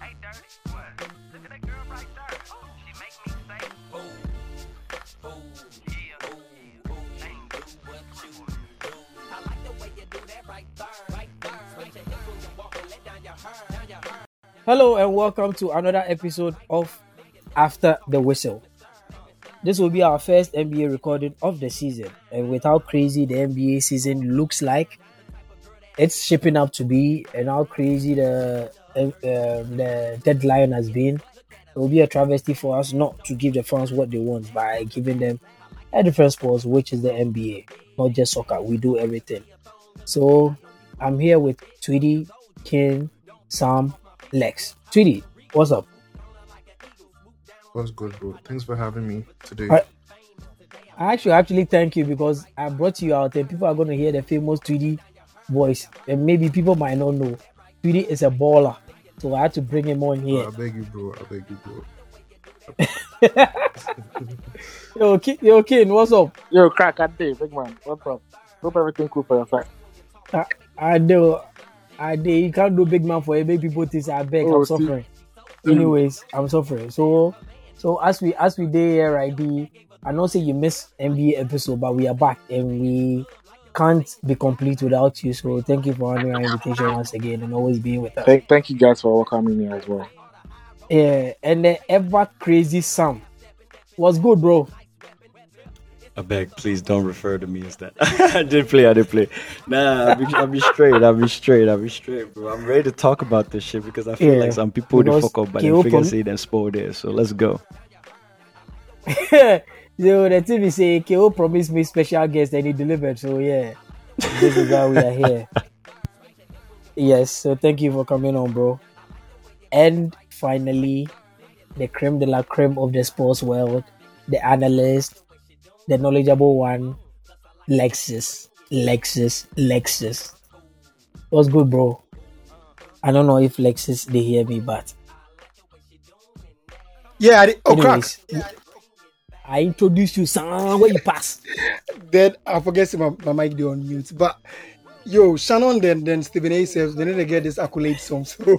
Hey, dirty. What? Look at that girl right there. Ooh, she make me say, ooh, ooh, yeah, ooh, ooh. Ain't do what you do. I like the way you do that right there. Right there. Switch your hips and walk and let down your hair. Down your hair. Hello and welcome to another episode of After the Whistle. This will be our first NBA recording of the season, and with how crazy the NBA season looks like, it's shaping up to be, and how crazy the deadline has been, it will be a travesty for us not to give the fans what they want by giving them a different sport, which is the NBA, not just soccer. We do everything. So I'm here with Tweedy, King, Sam, Lex. Tweedy, what's up? What's good, bro? Thanks for having me today. I should actually thank you because I brought you out and people are going to hear the famous Tweedy voice. And maybe people might not know. Tweedy is a baller. So I had to bring him on here. Bro, I beg you, bro. Yo, Ken, what's up? Yo, crack at day, big man. What's up? Hope everything cool for your side. I do. You can't do big man for you. Make people think I beg. I'm suffering. Anyways, I'm suffering. So as we did here, right, I know say you missed NBA episode, but we are back and we can't be complete without you. So thank you for having our invitation once again and always being with us. Thank you guys for welcoming me as well. Yeah, and the ever crazy Sam. What's good, bro? I beg, please don't refer to me as that. I did play. Nah, I'll be straight, bro. I'm ready to talk about this shit because I feel like some people they fuck up, but they figure say them spoil there. So let's go. So the TV say KO promised me special guest and he delivered. So yeah, this is why we are here. Yes, so thank you for coming on, bro. And finally, the creme de la creme of the sports world, the analyst, the knowledgeable one, Lexus. What's good, bro? I don't know if Lexus they hear me, but I introduced you, son. Where you pass? Then I forget my mic on mute. But yo, Shannon, then Stephen A. says they need to get this accolade song. So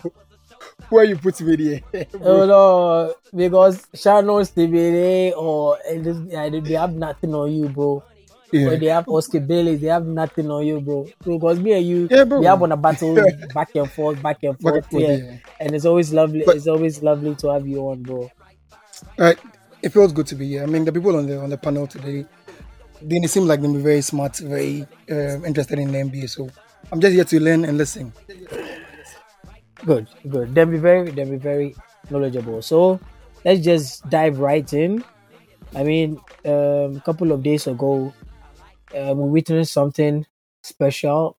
where you put me there? Oh no, because Shannon, Stevie, or they have nothing on you, bro. Yeah. Or they have Oscar Bailey, they have nothing on you, bro. Because me and you, we have on a battle back and forth. Yeah. And it's always lovely. But it's always lovely to have you on, bro. It feels good to be here. I mean, the people on the panel today, they seem like they're very smart, very interested in the NBA. So I'm just here to learn and listen. Good. They'll be very knowledgeable. So let's just dive right in. I mean, a couple of days ago, we witnessed something special.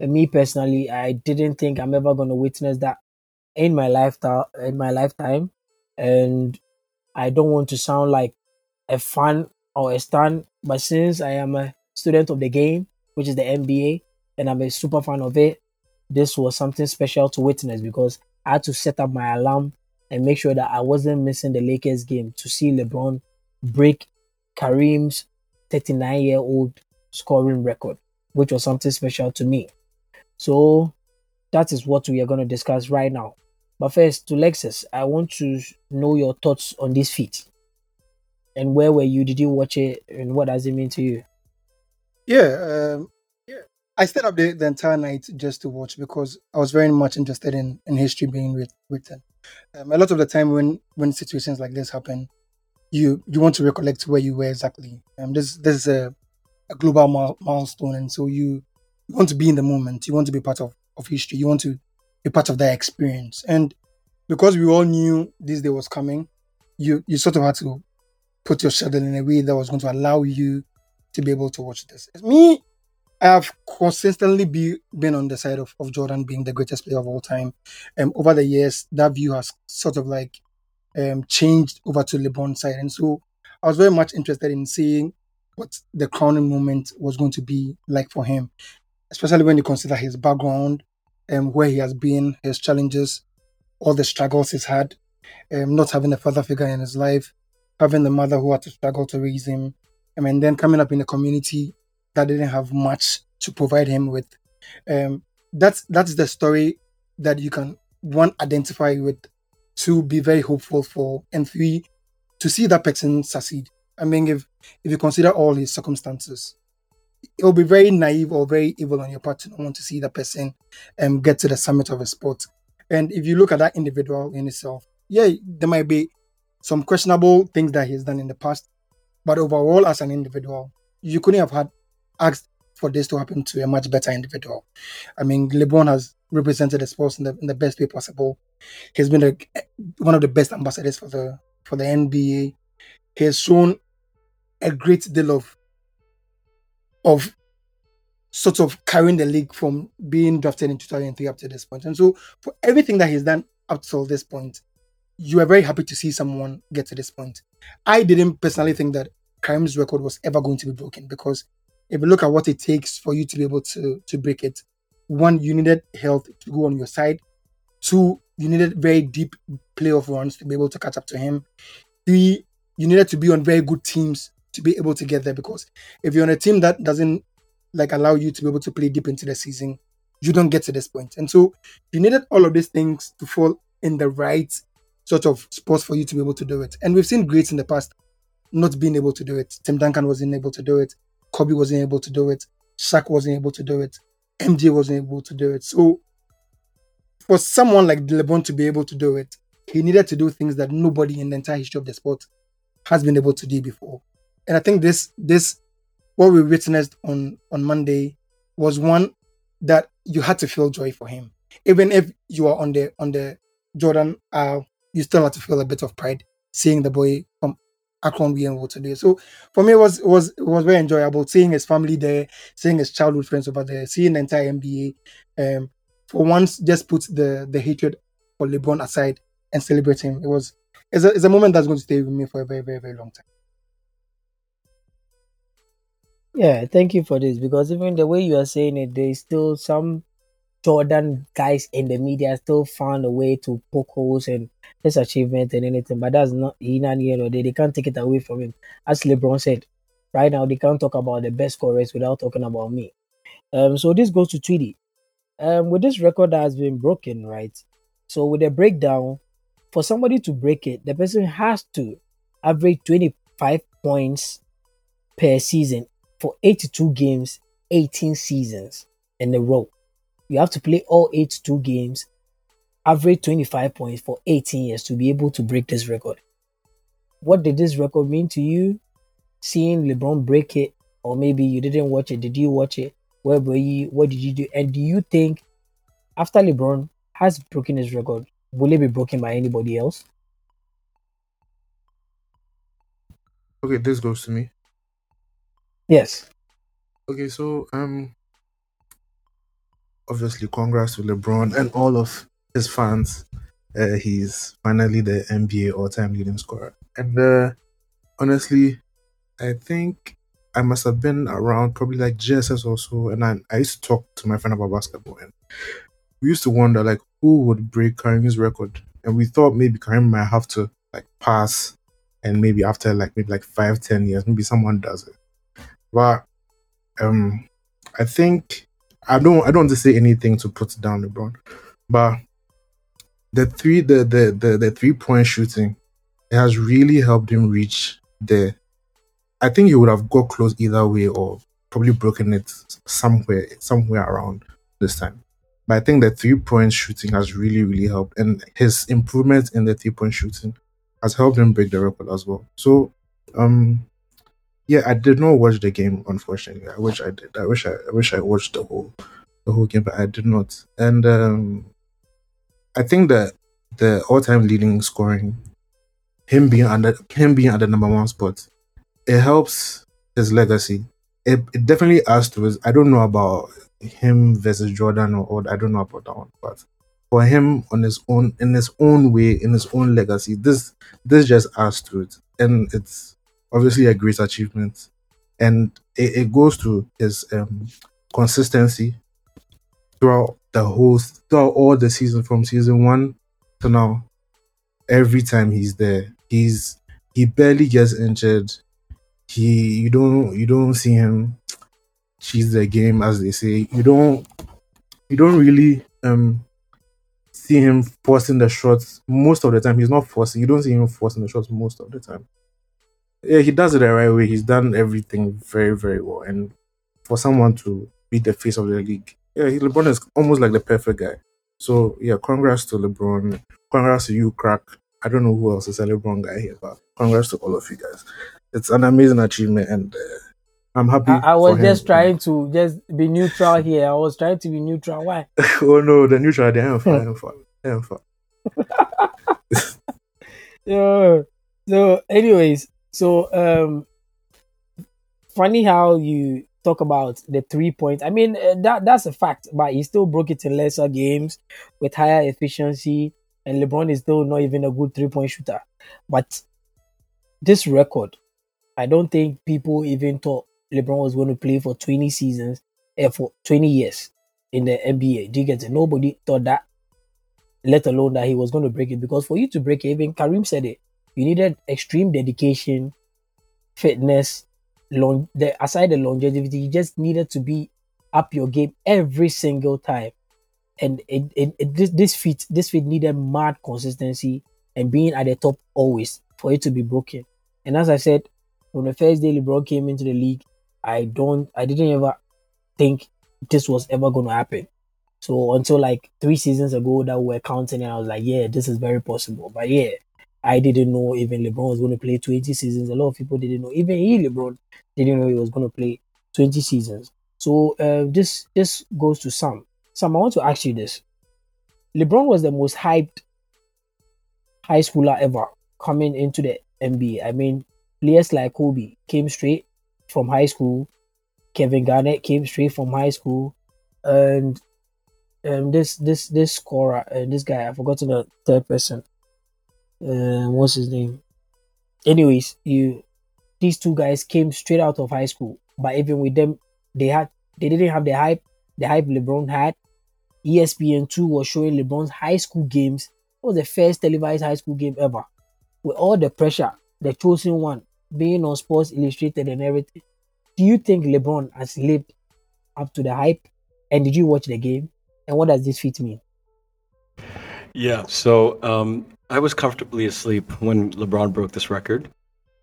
And me personally, I didn't think I'm ever going to witness that in my lifetime. And I don't want to sound like a fan or a stan, but since I am a student of the game, which is the NBA, and I'm a super fan of it, this was something special to witness because I had to set up my alarm and make sure that I wasn't missing the Lakers game to see LeBron break Kareem's 39-year-old scoring record, which was something special to me. So that is what we are going to discuss right now. But first, to Lexus, I want to know your thoughts on this feat. And where were you? Did you watch it? And what does it mean to you? Yeah, I stayed up the entire night just to watch because I was very much interested in history being written. A lot of the time when situations like this happen, you want to recollect where you were exactly. This is a global milestone, and so you want to be in the moment. You want to be part of history. You want to be part of that experience. And because we all knew this day was coming, you sort of had to put your schedule in a way that was going to allow you to be able to watch this. I have consistently been on the side of Jordan being the greatest player of all time. Over the years, that view has sort of like changed over to LeBron's side. And so I was very much interested in seeing what the crowning moment was going to be like for him, especially when you consider his background, where he has been, his challenges, all the struggles he's had, not having a father figure in his life, having the mother who had to struggle to raise him, and then coming up in the community that didn't have much to provide him with. That's the story that you can one identify with, two, be very hopeful for, and three, to see that person succeed. I mean, if you consider all his circumstances, it will be very naive or very evil on your part to not want to see that person get to the summit of a sport. And if you look at that individual in itself, yeah, there might be some questionable things that he's done in the past, but overall, as an individual, you couldn't have had asked for this to happen to a much better individual. I mean, LeBron has represented the sports in the best way possible. He's been one of the best ambassadors for the NBA. He has shown a great deal of sort of carrying the league from being drafted in 2003 up to this point. And so for everything that he's done up till this point, you are very happy to see someone get to this point. I didn't personally think that Kareem's record was ever going to be broken, because if you look at what it takes for you to be able to break it, one, you needed health to go on your side. Two, you needed very deep playoff runs to be able to catch up to him. Three, you needed to be on very good teams to be able to get there, because if you're on a team that doesn't allow you to be able to play deep into the season, you don't get to this point. And so you needed all of these things to fall in the right sort of sports for you to be able to do it. And we've seen greats in the past not being able to do it. Tim Duncan wasn't able to do it. Kobe wasn't able to do it. Shaq wasn't able to do it. MJ wasn't able to do it. So for someone like LeBron to be able to do it, he needed to do things that nobody in the entire history of the sport has been able to do before. And I think this what we witnessed on Monday was one that you had to feel joy for him. Even if you are on the Jordan aisle, you still had to feel a bit of pride seeing the boy from Akron being able to do. So for me, it was very enjoyable seeing his family there, seeing his childhood friends over there, seeing the entire NBA. For once, just put the hatred for LeBron aside and celebrate him. It's a moment that's going to stay with me for a very, very, very long time. Yeah, thank you for this, because even the way you are saying it, there's still some Jordan guys in the media still found a way to poke holes in his achievement and anything, but that's not here or there. They can't take it away from him. As LeBron said, right now they can't talk about the best scorers without talking about me. So this goes to Tweedy. With this record that has been broken, right? So with a breakdown, for somebody to break it, the person has to average 25 points per season for 82 games, 18 seasons in a row. You have to play all 82 games, average 25 points for 18 years to be able to break this record. What did this record mean to you? Seeing LeBron break it, or maybe you didn't watch it. Did you watch it? Where were you? What did you do? And do you think after LeBron has broken his record, will it be broken by anybody else? Okay, this goes to me. Yes. Okay, so obviously congrats to LeBron and all of his fans. He's finally the NBA all-time leading scorer. And honestly, I think I must have been around probably like GSS also, and I used to talk to my friend about basketball, and we used to wonder who would break Kareem's record, and we thought maybe Kareem might have to pass, and maybe after 5-10 years, maybe someone does it. But I think I don't want to say anything to put down LeBron, but the 3-point shooting, it has really helped him reach the. I think you would have got close either way, or probably broken it somewhere around this time. But I think the 3-point shooting has really, really helped, and his improvement in the 3-point shooting has helped him break the record as well. So, yeah, I did not watch the game, unfortunately. I wish I did. I wish I watched the whole game, but I did not. And I think that the all-time leading scoring, him being at the number one spot, it helps his legacy. It definitely adds to his. I don't know about him versus Jordan or I don't know about that one, but for him on his own, in his own way, in his own legacy, this just adds to it, and it's obviously a great achievement, and it goes to his consistency throughout all the season, from season 1 to now. Every time he's there, he barely gets injured. You don't see him cheat the game, as they say. You don't really see him forcing the shots most of the time. He's not forcing. You don't see him forcing the shots most of the time. Yeah, he does it the right way. He's done everything very, very well. And for someone to be the face of the league, yeah, LeBron is almost like the perfect guy. So, yeah, congrats to LeBron. Congrats to you, Crack. I don't know who else is a LeBron guy here, but congrats to all of you guys. It's an amazing achievement, and I'm happy. I was just trying to just be neutral here. I was trying to be neutral. Why? Oh, no, the neutral, they haven't fought. Yeah. So, anyways, funny how you talk about the 3 points. I mean, that's a fact, but he still broke it in lesser games with higher efficiency, and LeBron is still not even a good three-point shooter. But this record, I don't think people even thought LeBron was going to play for 20 seasons, for 20 years in the NBA. Do you get it? Nobody thought that, let alone that he was going to break it. Because for you to break it, even Kareem said it, you needed extreme dedication, fitness, aside the longevity, you just needed to be up your game every single time. And this feat needed mad consistency and being at the top always for it to be broken. And as I said, from the first day LeBron came into the league, I didn't ever think this was ever going to happen. So until like 3 seasons ago that we were counting, and I was like, yeah, this is very possible. But yeah, I didn't know even LeBron was going to play 20 seasons. A lot of people didn't know. Even LeBron didn't know he was going to play 20 seasons. So this goes to Sam. Sam, I want to ask you this. LeBron was the most hyped high schooler ever coming into the NBA. I mean, players like Kobe came straight from high school. Kevin Garnett came straight from high school. And this scorer, this guy, I've forgotten the third person. What's his name? Anyways, these two guys came straight out of high school, but even with them, they didn't have the hype LeBron had. ESPN2 was showing LeBron's high school games. It was the first televised high school game ever. With all the pressure, the chosen one being on Sports Illustrated and everything. Do you think LeBron has lived up to the hype? And did you watch the game? And what does this feat mean? Yeah, so I was comfortably asleep when LeBron broke this record.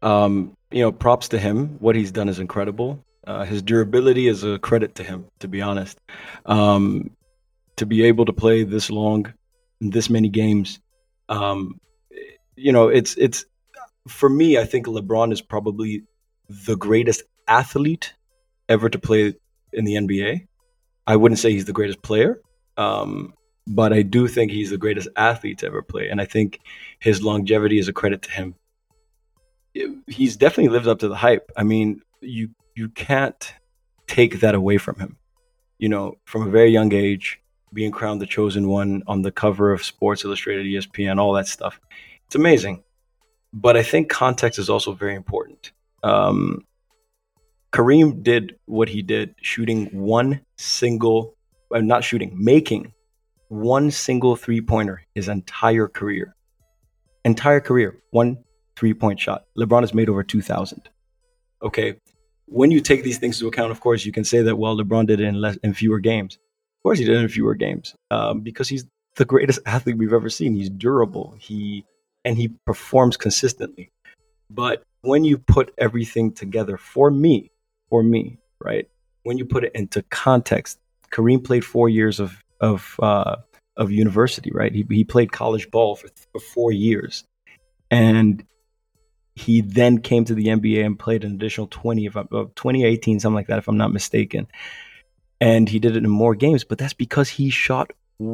Props to him. What he's done is incredible. His durability is a credit to him, to be honest. To be able to play this long, this many games, it's for me, I think LeBron is probably the greatest athlete ever to play in the NBA. I wouldn't say he's the greatest player, but I do think he's the greatest athlete to ever play. And I think his longevity is a credit to him. He's definitely lived up to the hype. I mean, you can't take that away from him. From a very young age, being crowned the chosen one on the cover of Sports Illustrated, ESPN, all that stuff. It's amazing. But I think context is also very important. Kareem did what he did, making one single three-pointer his entire career. One three-point shot. LeBron has made over 2,000. Okay. When you take these things into account, of course, you can say that, well, LeBron did it in fewer games. Of course, he did it in fewer games because he's the greatest athlete we've ever seen. He's durable. He performs consistently. But when you put everything together, for me, right? When you put it into context, Kareem played 4 years of university, right? He played college ball for 4 years, and he then came to the NBA and played an additional 2018, something like that, if I'm not mistaken. And he did it in more games, but that's because he shot he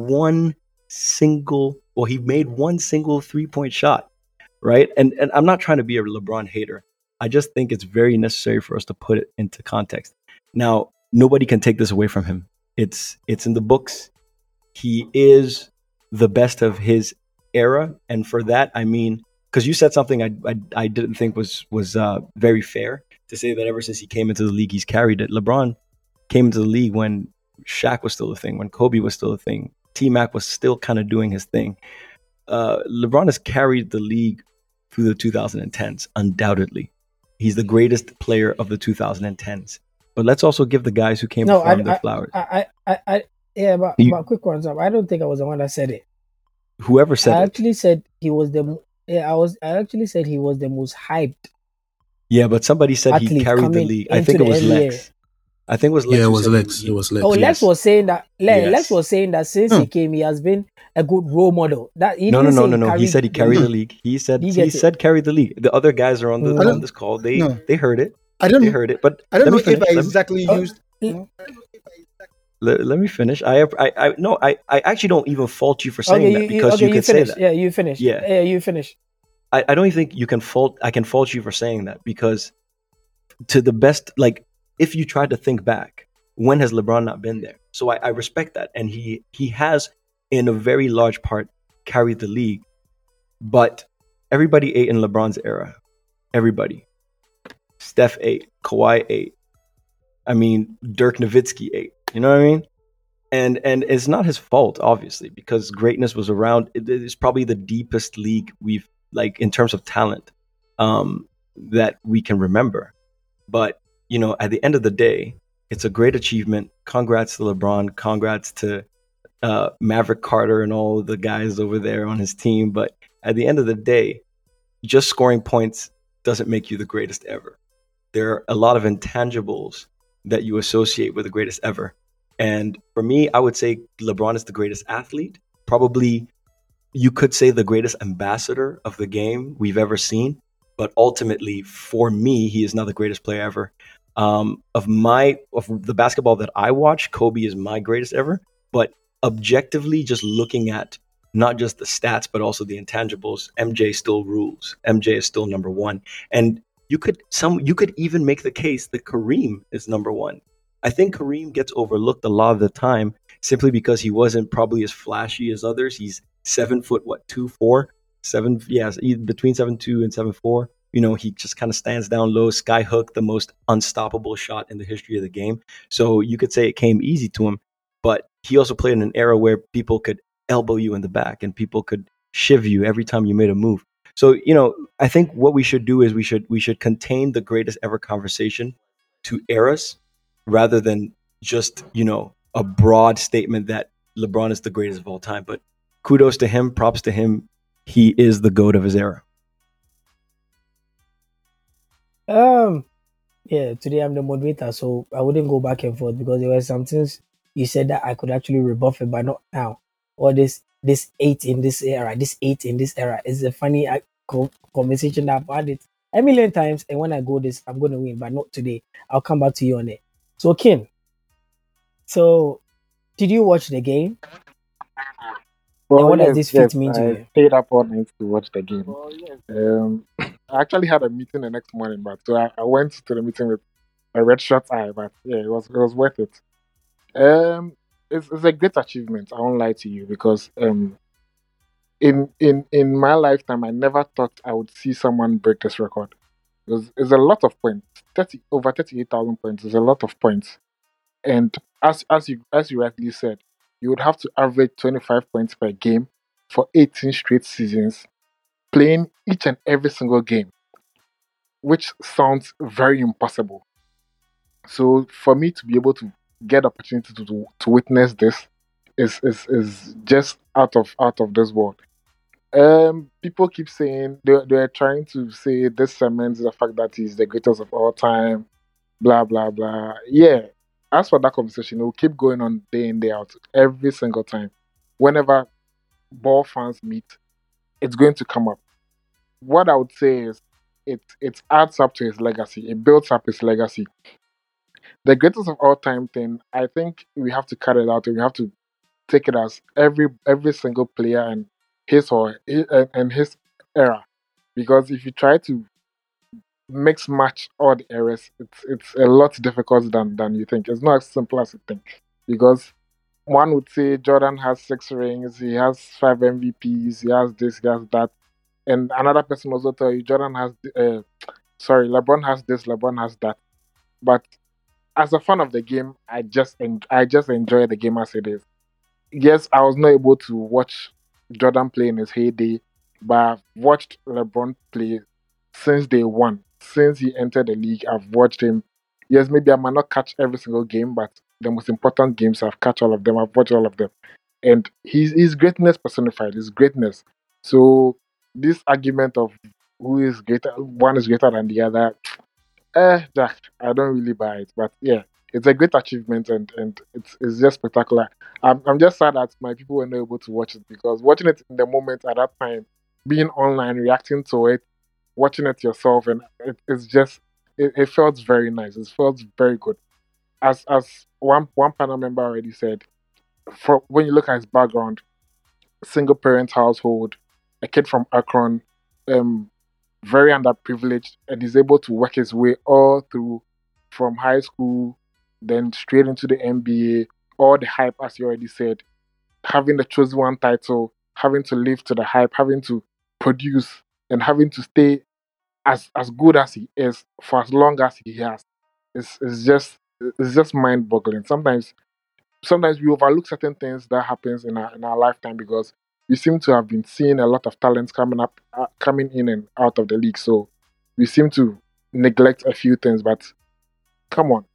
made one single three-point shot, right? And I'm not trying to be a LeBron hater. I just think it's very necessary for us to put it into context. Now, nobody can take this away from him. It's in the books. He is the best of his era. And for that, I mean, because you said something I didn't think was very fair to say that ever since he came into the league, he's carried it. LeBron came into the league when Shaq was still a thing, when Kobe was still a thing, T-Mac was still kind of doing his thing. LeBron has carried the league through the 2010s, undoubtedly. He's the greatest player of the 2010s. But let's also give the guys who came before him their flowers. But quick ones up. I don't think I was the one that said it. Whoever said I actually said he was the. Yeah, I actually said he was the most hyped. Yeah, but somebody said he carried the league. I think it was Lex. Yeah, it was Lex. Oh, Lex was saying that. Lex was saying that since he came, he has been a good role model. That no. He said he carried the league. He said carry the league. The other guys are on this call. They heard it. They heard it, but I don't know if I exactly used. Let me finish. I actually don't even fault you for saying that because you can say that. Yeah, you finish. I don't think you can fault. I can fault you for saying that because, to the best, like if you try to think back, when has LeBron not been there? So I respect that, and he has, in a very large part, carried the league. But everybody ate in LeBron's era. Everybody. Steph ate. Kawhi ate. I mean, Dirk Nowitzki ate. You know what I mean? And it's not his fault, obviously, because greatness was around. It's probably the deepest league we've, like, in terms of talent, that we can remember. But, you know, at the end of the day, it's a great achievement. Congrats to LeBron. Congrats to Maverick Carter and all the guys over there on his team. But at the end of the day, just scoring points doesn't make you the greatest ever. There are a lot of intangibles that you associate with the greatest ever. And for me, I would say LeBron is the greatest athlete. Probably you could say the greatest ambassador of the game we've ever seen. But ultimately, for me, he is not the greatest player ever. Of the basketball that I watch, Kobe is my greatest ever. But objectively, just looking at not just the stats, but also the intangibles, MJ still rules. MJ is still number one. And you could even make the case that Kareem is number one. I think Kareem gets overlooked a lot of the time simply because he wasn't probably as flashy as others. He's 7 foot, 2'4", between 7'2" and 7'4". You know, he just kind of stands down low, skyhook, the most unstoppable shot in the history of the game. So you could say it came easy to him, but he also played in an era where people could elbow you in the back and people could shiv you every time you made a move. So, you know, I think what we should do is we should contain the greatest ever conversation to eras rather than just, you know, a broad statement that LeBron is the greatest of all time. But kudos to him. Props to him. He is the GOAT of his era. Yeah, today I'm the moderator, so I wouldn't go back and forth because there were some things you said that I could actually rebuff it, but not now. Or this eight in this era is a funny conversation that I've had it a million times, and when I go this, I'm going to win, but not today. I'll come back to you on it. So, Ken, did you watch the game? Well, and what does this fit mean to you? I stayed up all night to watch the game. Well, yes. I actually had a meeting the next morning, but so I went to the meeting with a red shirt eye, but yeah, it was worth it. It's a great achievement. I won't lie to you because in my lifetime, I never thought I would see someone break this record. It's a lot of points. Over 38,000 points is a lot of points. And as you rightly said, you would have to average 25 points per game for 18 straight seasons, playing each and every single game, which sounds very impossible. So for me to be able to get the opportunity to witness this is just out of this world. People keep saying they're trying to say this cements the fact that he's the greatest of all time, blah blah blah. Yeah, as for that conversation, it will keep going on day in, day out, every single time. Whenever ball fans meet, it's going to come up. What I would say is it adds up to his legacy. It builds up his legacy. The greatest of all time thing, I think we have to cut it out and we have to take it as every single player and his era, because if you try to mix match all the eras, it's a lot difficult than you think. It's not as simple as you think, because one would say Jordan has 6 rings, he has 5 MVPs, he has this, he has that, and another person also tell you LeBron has this, LeBron has that, but. As a fan of the game, I just enjoy the game as it is. Yes, I was not able to watch Jordan play in his heyday, but I've watched LeBron play since day one. Since he entered the league, I've watched him. Yes, maybe I might not catch every single game, but the most important games, I've watched all of them. And he's greatness personified. It's greatness. So this argument of who is greater, one is greater than the other, I don't really buy it. But yeah, it's a great achievement, and it's just spectacular. I'm just sad that my people were not able to watch it, because watching it in the moment at that time, being online, reacting to it, watching it yourself, and it felt very nice. It felt very good. As one panel member already said, when you look at his background, single parent household, a kid from Akron, very underprivileged, and he's able to work his way all through from high school, then straight into the NBA, all the hype, as you already said, having the Chosen One title, having to live to the hype, having to produce, and having to stay as good as he is for as long as he has. It's just mind-boggling. Sometimes we overlook certain things that happens in our lifetime, because we seem to have been seeing a lot of talents coming in and out of the league. So we seem to neglect a few things. But come on,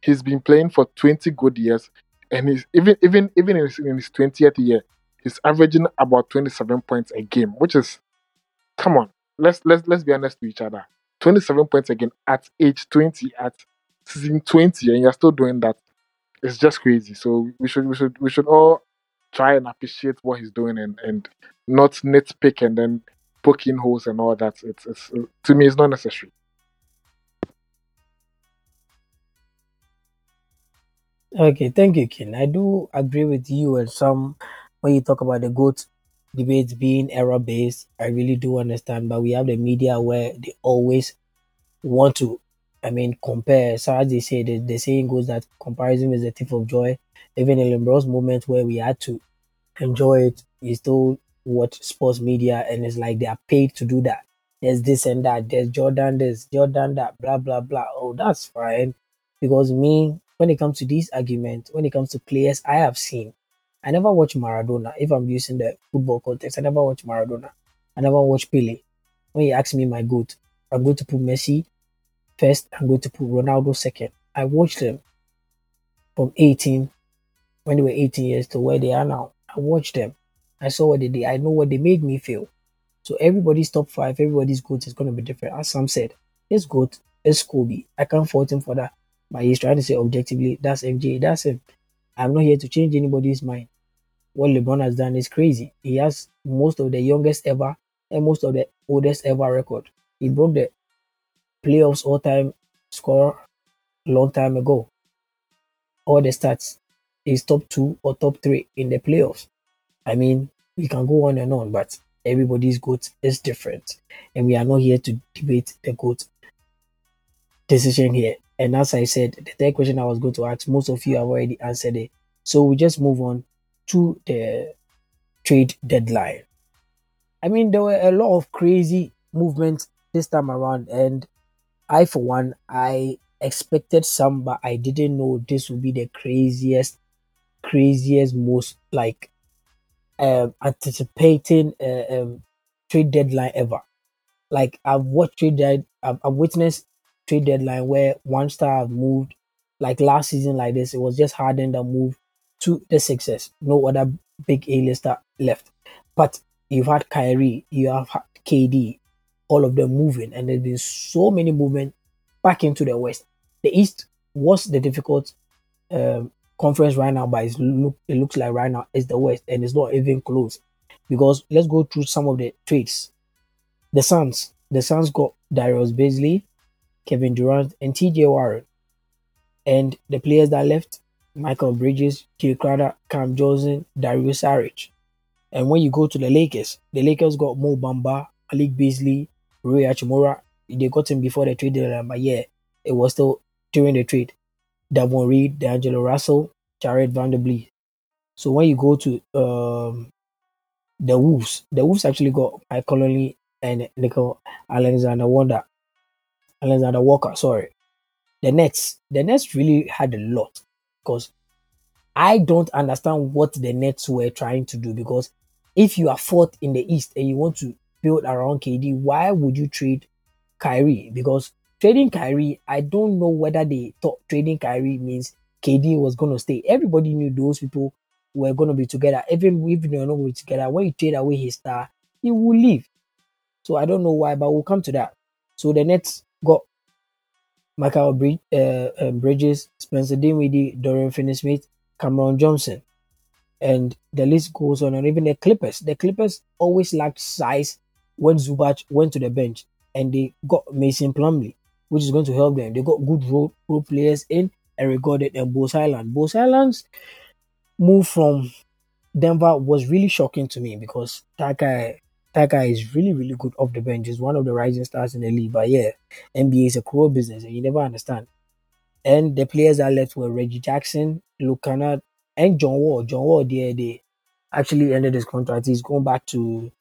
he's been playing for 20 good years, and he's even in his 20th year, he's averaging about 27 points a game, which is, come on, let's be honest to each other. 27 points a game at age 20, at season 20, and you're still doing that. It's just crazy. So we should all try and appreciate what he's doing, and not nitpick and then poking holes and all that. It's to me, it's not necessary. Okay, thank you, Ken. I do agree with you and some when you talk about the GOAT debates being error-based. I really do understand, but we have the media where they always want to compare. So as they say, the saying goes that comparison is the thief of joy. Even in LeBron's moment where we had to enjoy it, you still watch sports media and it's like they are paid to do that. There's this and that. There's Jordan this, Jordan that, blah, blah, blah. Oh, that's fine. Because me, when it comes to these arguments, when it comes to players I have seen, I never watch Maradona. If I'm using the football context, I never watch Maradona. I never watch Pele. When you ask me my GOAT, I'm going to put Messi first, I'm going to put Ronaldo second. I watched them from 18, when they were 18 years to where they are now. I watched them. I saw what they did. I know what they made me feel. So everybody's top five, everybody's GOAT is going to be different. As Sam said, his GOAT is Kobe. I can't fault him for that. But he's trying to say objectively, that's MJ, that's him. I'm not here to change anybody's mind. What LeBron has done is crazy. He has most of the youngest ever and most of the oldest ever record. He broke the playoffs all-time scorer long time ago. All the stats is top 2 or top 3 in the playoffs. We can go on and on, but everybody's GOAT is different. And we are not here to debate the GOAT decision here. And as I said, the third question I was going to ask, most of you have already answered it. So we just move on to the trade deadline. There were a lot of crazy movements this time around, and I, for one, I expected some, but I didn't know this would be the craziest, most anticipating trade deadline ever. Like I've witnessed trade deadline where one star have moved. Like last season, like this, it was just Harden that moved to the Sixers. No other big A-lister left. But you've had Kyrie, you have had KD. All of them moving, and there's been so many movement back into the West. The East was the difficult conference right now, but it looks like right now it's the West, and it's not even close. Because let's go through some of the trades. The Suns got Darius Bazley, Kevin Durant, and T.J. Warren, and the players that left: Mikal Bridges, Jay Crowder, Cam Johnson, Dario Saric. And when you go to the Lakers got Mo Bamba, Malik Beasley, Rui Hachimura. They got him before the trade deadline, but yeah, it was still during the trade. Davon Reed, D'Angelo Russell, Jared Vanderbilt. So when you go to the Wolves actually got Mike Conley and Nicole Alexander-Walker. The Nets really had a lot, because I don't understand what the Nets were trying to do. Because if you are fourth in the East and you want to build around KD, why would you trade Kyrie? Because trading Kyrie, I don't know whether they thought trading Kyrie means KD was going to stay. Everybody knew those people we're going to be together. Even if you're not going to be together, when you trade away his star, he will leave. So I don't know why, but we'll come to that. So the Nets got Mikal Bridges, Spencer Dinwiddie, Dorian Finney-Smith, Cameron Johnson. And the list goes on. And even the Clippers. The Clippers always lacked size when Zubac went to the bench. And they got Mason Plumlee, which is going to help them. They got good role players in Eric Gordon and Bones Highland. Bones Highland's move from Denver was really shocking to me because that guy is really, really good off the bench. He's one of the rising stars in the league. But yeah, NBA is a cruel business and you never understand. And the players that left were Reggie Jackson, Luka Doncic, and John Wall. John Wall, they actually ended his contract. He's going back to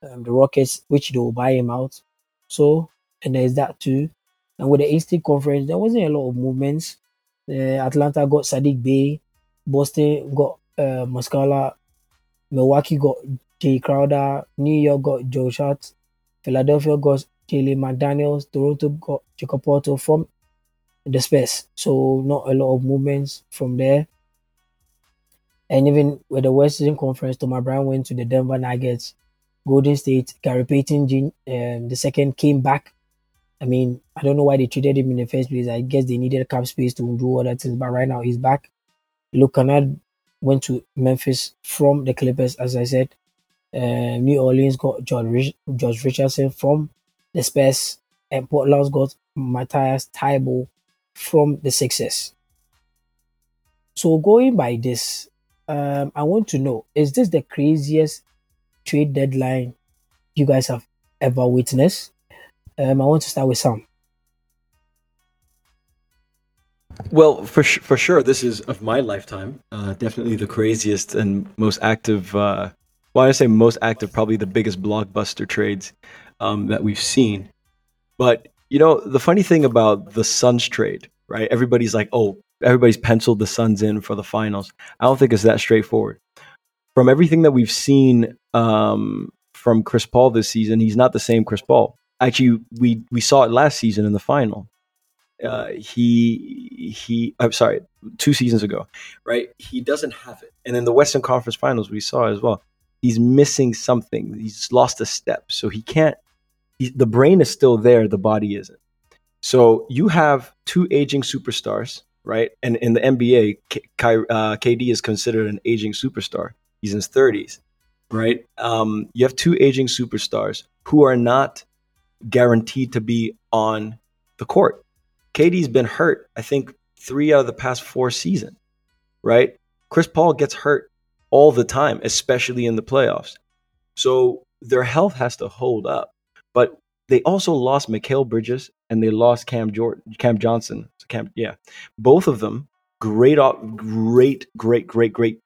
the Rockets, which they will buy him out. So, and there's that too. And with the Eastern Conference, there wasn't a lot of movements. Atlanta got Sadiq Bey. Boston got Muscala. Milwaukee got Jay Crowder. New York got Joe Hart. Philadelphia got Jalen McDaniels. Toronto got Jakob Poeltl from the Spurs. So not a lot of movements from there. And even with the Western Conference, Thomas Bryant went to the Denver Nuggets. Golden State, Gary Payton II came back. I mean, I don't know why they traded him in the first place. I guess they needed cap space to do all that things. But right now, he's back. Luke Kennard went to Memphis from the Clippers, as I said. New Orleans got George Richardson from the Spurs. And Portland got Matisse Thybulle from the Sixers. So going by this, I want to know, is this the craziest trade deadline you guys have ever witnessed? I want to start with Sam. Well, for sure, this is of my lifetime. Definitely the craziest and most active. Well, I say most active, probably the biggest blockbuster trades that we've seen. But you know, the funny thing about the Suns trade, right? Everybody's like, oh, everybody's penciled the Suns in for the finals. I don't think it's that straightforward. From everything that we've seen from Chris Paul this season, he's not the same Chris Paul. Actually, we saw it last season in the final. I'm sorry, 2 seasons ago, right? He doesn't have it. And in the Western Conference Finals, we saw as well, he's missing something. He's lost a step. So he can't, the brain is still there. The body isn't. So you have two aging superstars, right? And in the NBA, KD is considered an aging superstar. He's in his 30s, right? You have two aging superstars who are not guaranteed to be on the court. KD's been hurt, I think, 3 out of the past 4 seasons, right? Chris Paul gets hurt all the time, especially in the playoffs. So their health has to hold up. But they also lost Mikal Bridges and they lost Cam Johnson. Both of them, great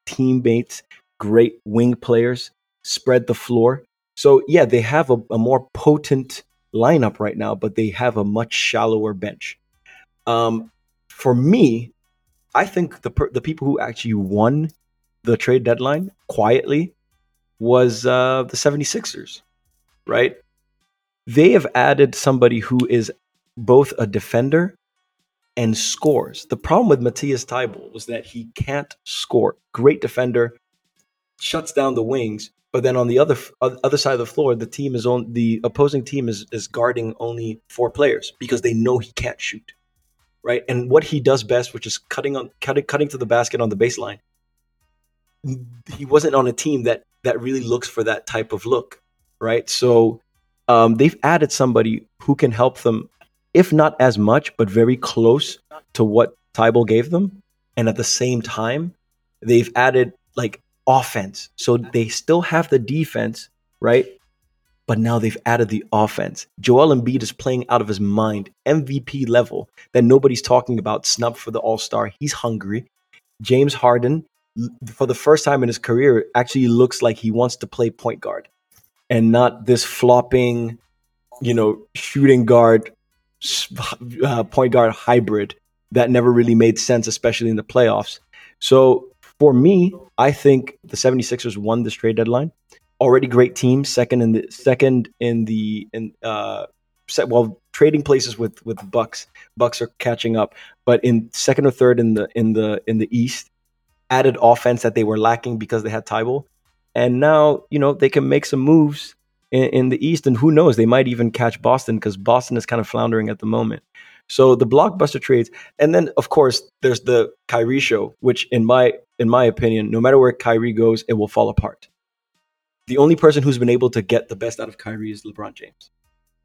teammates, great wing players, spread the floor. So yeah, they have a more potent lineup right now, but they have a much shallower bench. For me, I think the people who actually won the trade deadline quietly was the 76ers, right? They have added somebody who is both a defender and scores. The problem with Matisse Thybulle was that he can't score. Great defender, shuts down the wings, but then on the other side of the floor, the opposing team is guarding only 4 players because they know he can't shoot. Right, and what he does best, which is cutting to the basket on the baseline, he wasn't on a team that really looks for that type of look, right? So they've added somebody who can help them, if not as much, but very close to what Thybulle gave them. And at the same time, they've added like offense, so they still have the defense, right? But now they've added the offense. Joel Embiid is playing out of his mind, MVP level, that nobody's talking about, snub for the All-Star. He's hungry. James Harden, for the first time in his career, actually looks like he wants to play point guard and not this flopping, shooting guard, point guard hybrid that never really made sense, especially in the playoffs. So for me, I think the 76ers won this trade deadline. Already great team, trading places with Bucks. Bucks are catching up, but in second or third in the East. added offense that they were lacking because they had Thybulle. And now, you know, they can make some moves in the East. And who knows, they might even catch Boston, because Boston is kind of floundering at the moment. So the blockbuster trades. And then, of course, there's the Kyrie show, which in my opinion, no matter where Kyrie goes, it will fall apart. The only person who's been able to get the best out of Kyrie is LeBron James.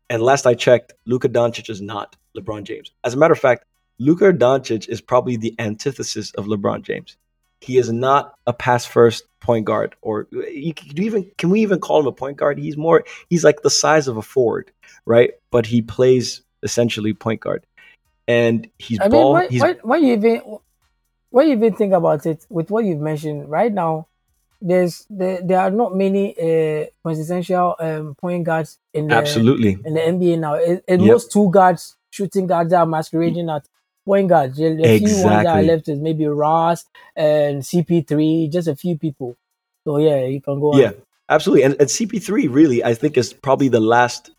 And last I checked, Luka Doncic is not LeBron James. As a matter of fact, Luka Doncic is probably the antithesis of LeBron James. He is not a pass-first point guard, or can we even call him a point guard? He's like the size of a forward, right? But he plays essentially point guard, and he's ball. Why you even think about it with what you've mentioned right now? There are not many quintessential point guards in the NBA now. Most two guards, shooting guards, are masquerading at point guards. Few ones that are left is maybe Ross and CP3, just a few people. So yeah, you can go on. Yeah, absolutely. And CP3 really, I think, is probably the last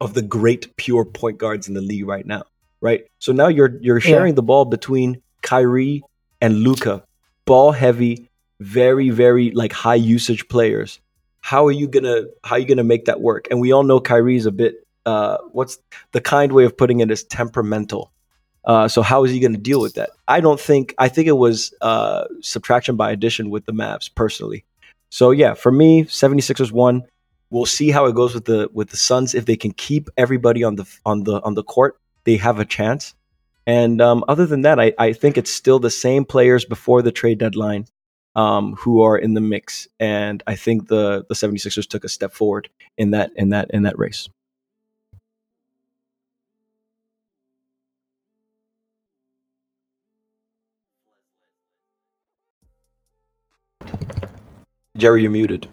of the great pure point guards in the league right now, right? So now you're sharing the ball between Kyrie and Luka, ball heavy, very, very like high usage players. How are you gonna make that work? And we all know Kyrie's a bit what's the kind way of putting it is temperamental. So how is he going to deal with that? I think it was subtraction by addition with the Mavs personally. So yeah, for me, 76ers won. We'll see how it goes with the Suns. If they can keep everybody on the court, they have a chance. And other than that, I think it's still the same players before the trade deadline who are in the mix. And I think the 76ers took a step forward in that race. Jerry, you're muted.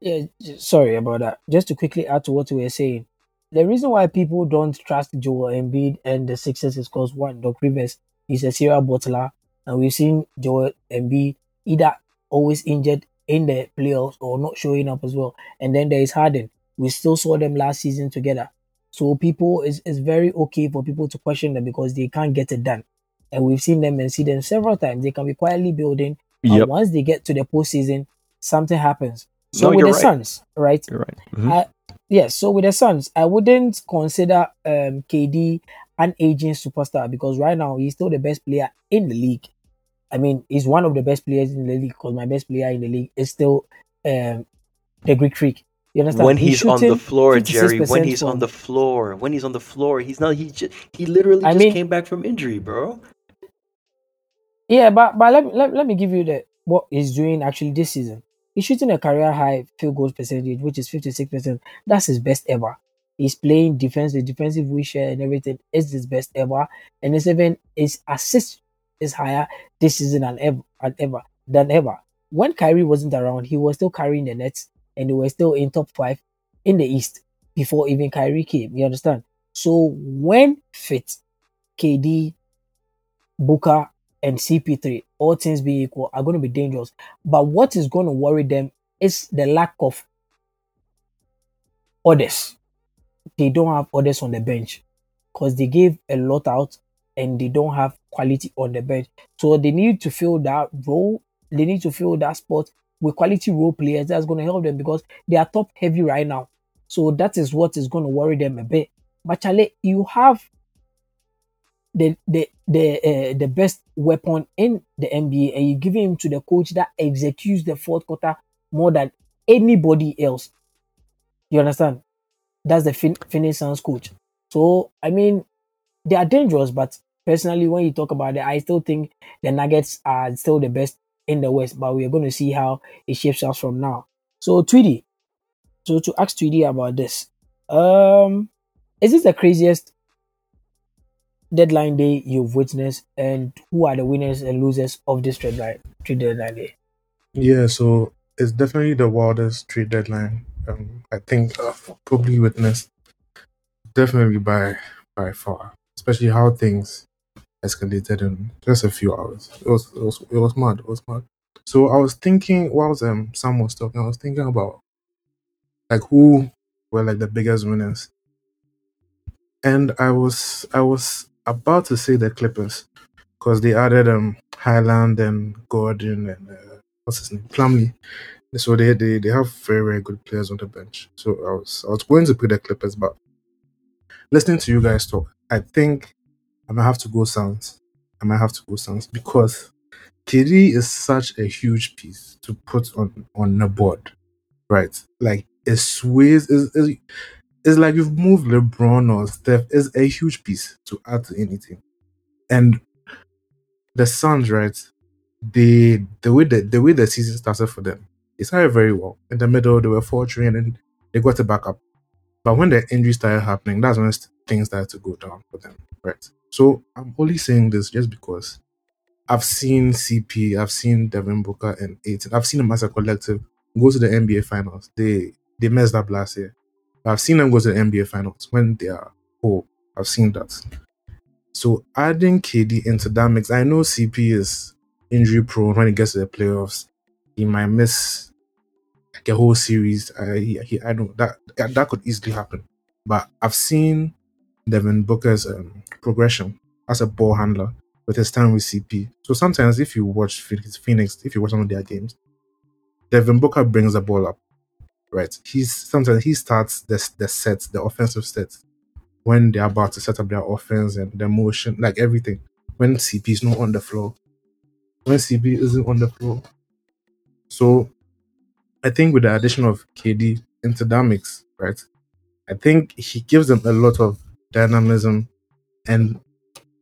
Yeah, sorry about that. Just to quickly add to what we were saying, the reason why people don't trust Joel Embiid and the Sixers is because, one, Doc Rivers is a serial bottler, and we've seen Joel Embiid either always injured in the playoffs or not showing up as well. And then there is Harden. We still saw them last season together. So people, it's very okay for people to question them because they can't get it done. And we've seen them and see them several times. They can be quietly building. Yep. And once they get to the postseason, something happens. So with the Suns, right? You're right. Mm-hmm. So with the Suns, I wouldn't consider KD an aging superstar because right now he's still the best player in the league. I mean, he's one of the best players in the league because my best player in the league is still the Greek Freak. You understand? When he's on the floor, Jerry. When he's on the floor, he's not. He literally just came back from injury, bro. Yeah, but let me give you what he's doing actually this season. He's shooting a career-high field goals percentage, which is 56%. That's his best ever. He's playing defense, the defensive share and everything is his best ever. And his assist is higher this season than ever. When Kyrie wasn't around, he was still carrying the nets, and they were still in top 5 in the East before even Kyrie came. You understand? So when fit, KD, Booker, and CP3, all things being equal, are going to be dangerous. But what is going to worry them is the lack of others. They don't have others on the bench because they gave a lot out and they don't have quality on the bench. So they need to fill that role. They need to fill that spot with quality role players. That's going to help them because they are top heavy right now. So that is what is going to worry them a bit. But Charlie, you have the best weapon in the NBA, and you give him to the coach that executes the fourth quarter more than anybody else. You understand? That's the Phoenix Suns coach. So I mean, they are dangerous, but personally, when you talk about it, I still think the Nuggets are still the best in the West. But we are going to see how it shapes out from now. So Tweedy, to ask Tweedy about this, is this the craziest deadline day you've witnessed, and who are the winners and losers of this trade deadline day? Yeah, so it's definitely the wildest trade deadline I think I've probably witnessed, definitely by far, especially how things escalated in just a few hours. It was mad. It was mad. So I was thinking while Sam was talking, I was thinking about like who were like the biggest winners, and I was about to say the Clippers, because they added Highland and Gordon and what's his name, Plumlee. So they have very, very good players on the bench. So I was going to pick the Clippers, but listening to you guys talk, I think I might have to go Suns. Because KD is such a huge piece to put on the board, right? Like, it sways. It's like you've moved LeBron or Steph. It's a huge piece to add to anything. And the Suns, right? The way the season started for them, it started very well. In the middle, they were faltering, and then they got it back up. But when the injuries started happening, that's when things started to go down for them, right? So I'm only saying this just because I've seen CP, I've seen Devin Booker and Aiton, I've seen them as a collective go to the NBA Finals. They messed up last year. But I've seen them go to the NBA Finals when they are whole. I've seen that. So adding KD into that mix, I know CP is injury-prone when he gets to the playoffs. He might miss like a whole series. I know that could easily happen. But I've seen Devin Booker's progression as a ball handler with his time with CP. So sometimes if you watch Phoenix, if you watch some of their games, Devin Booker brings the ball up, right? Sometimes he starts the sets, the offensive sets, when they're about to set up their offense and their motion, like everything. When CP isn't on the floor. So I think with the addition of KD into that mix, right, I think he gives them a lot of dynamism and,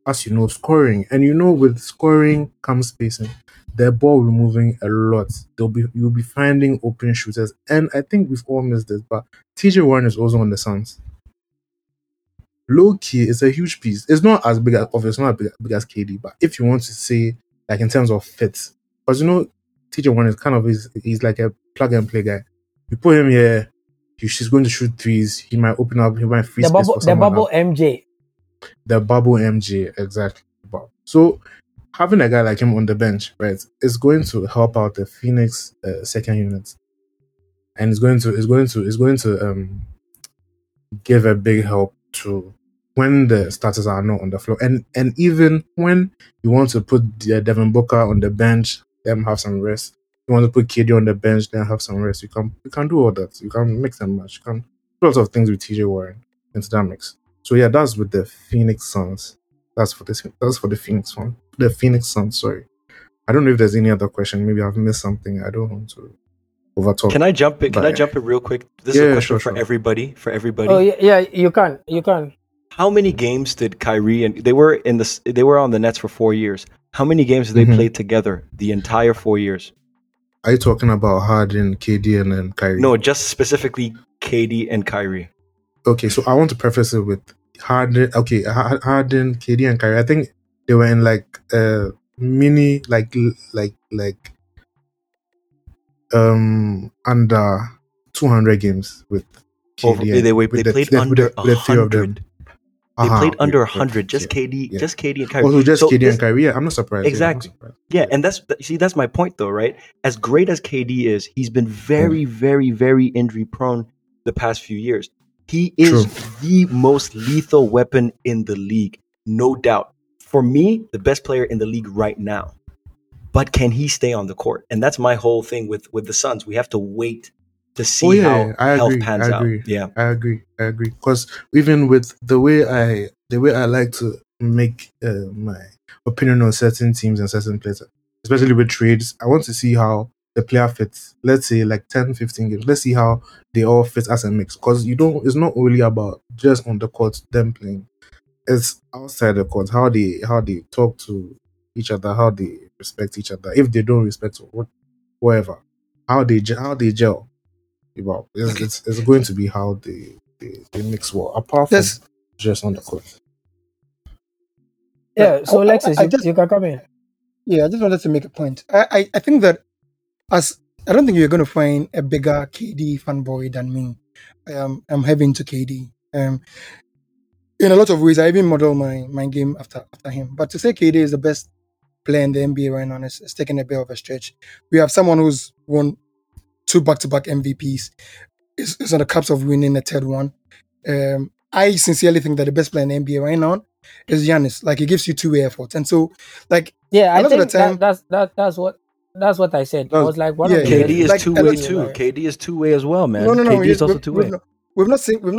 as you know, scoring. And you know, with scoring comes spacing. Their ball will be moving a lot. You'll be finding open shooters. And I think we've all missed this, but T.J. Warren is also on the Suns. Low key is a huge piece. It's not as big as, obviously, it's not as big as KD, but if you want to say, like, in terms of fit, because, you know, T.J. Warren is kind of, he's like a plug and play guy. You put him here, he's going to shoot threes. He might open up. He might free the space bubble, for someone. The bubble else. MJ. The bubble MJ, exactly. So having a guy like him on the bench, right, is going to help out the Phoenix second unit, and it's going to give a big help to when the starters are not on the floor, and even when you want to put Devin Booker on the bench, them have some rest. You want to put KD on the bench, then have some rest. You can do all that. You can mix and match. You can do lots of things with TJ Warren into that mix. So yeah, that's with the Phoenix Suns. That's for the Phoenix one. The Phoenix Suns. Sorry, I don't know if there's any other question. Maybe I've missed something. I don't want to overtalk. Can I jump it? Can I jump it real quick? This is a question for everybody. Oh yeah, you can. How many games did Kyrie and they were on the Nets for 4 years? How many games did they play together the entire 4 years? Are you talking about Harden, KD, and then Kyrie? No, just specifically KD and Kyrie. Okay, so I want to preface it with Harden. Okay, Harden, KD, and Kyrie. I think they were in like mini, under 200 games with KD. They played under 100. They played under 100. Just KD and Kyrie. Also, KD and Kyrie. Yeah, I'm not surprised. Exactly. Yeah, and that's my point though, right? As great as KD is, he's been very, very, very injury prone the past few years. He is the most lethal weapon in the league, no doubt. For me, the best player in the league right now. But can he stay on the court? And that's my whole thing with the Suns. We have to wait to see how health pans out. Yeah, I agree. Because even with the way I like to make my opinion on certain teams and certain players, especially with trades, I want to see how the player fits. Let's say like 10, 15 games. Let's see how they all fit as a mix. Because it's not only about just on the court them playing. It's outside the court, how they talk to each other, how they respect each other. If they don't respect whatever, how they gel. It's going to be how they mix well. Apart from just on the court. Yeah. So Alexis, you can come in. Yeah, I just wanted to make a point. I think that. I don't think you're going to find a bigger KD fanboy than me. I'm heavy into KD. In a lot of ways, I even model my game after him. But to say KD is the best player in the NBA right now is taking a bit of a stretch. We have someone who's won 2 back-to-back MVPs. It's on the cusp of winning a third one. I sincerely think that the best player in the NBA right now is Giannis. Like, it gives you two-way effort. And so, like, yeah, I think time, that's what I said. I was like, KD is two-way too. Like, KD is two-way as well, man. No. KD is also two-way. We've not seen but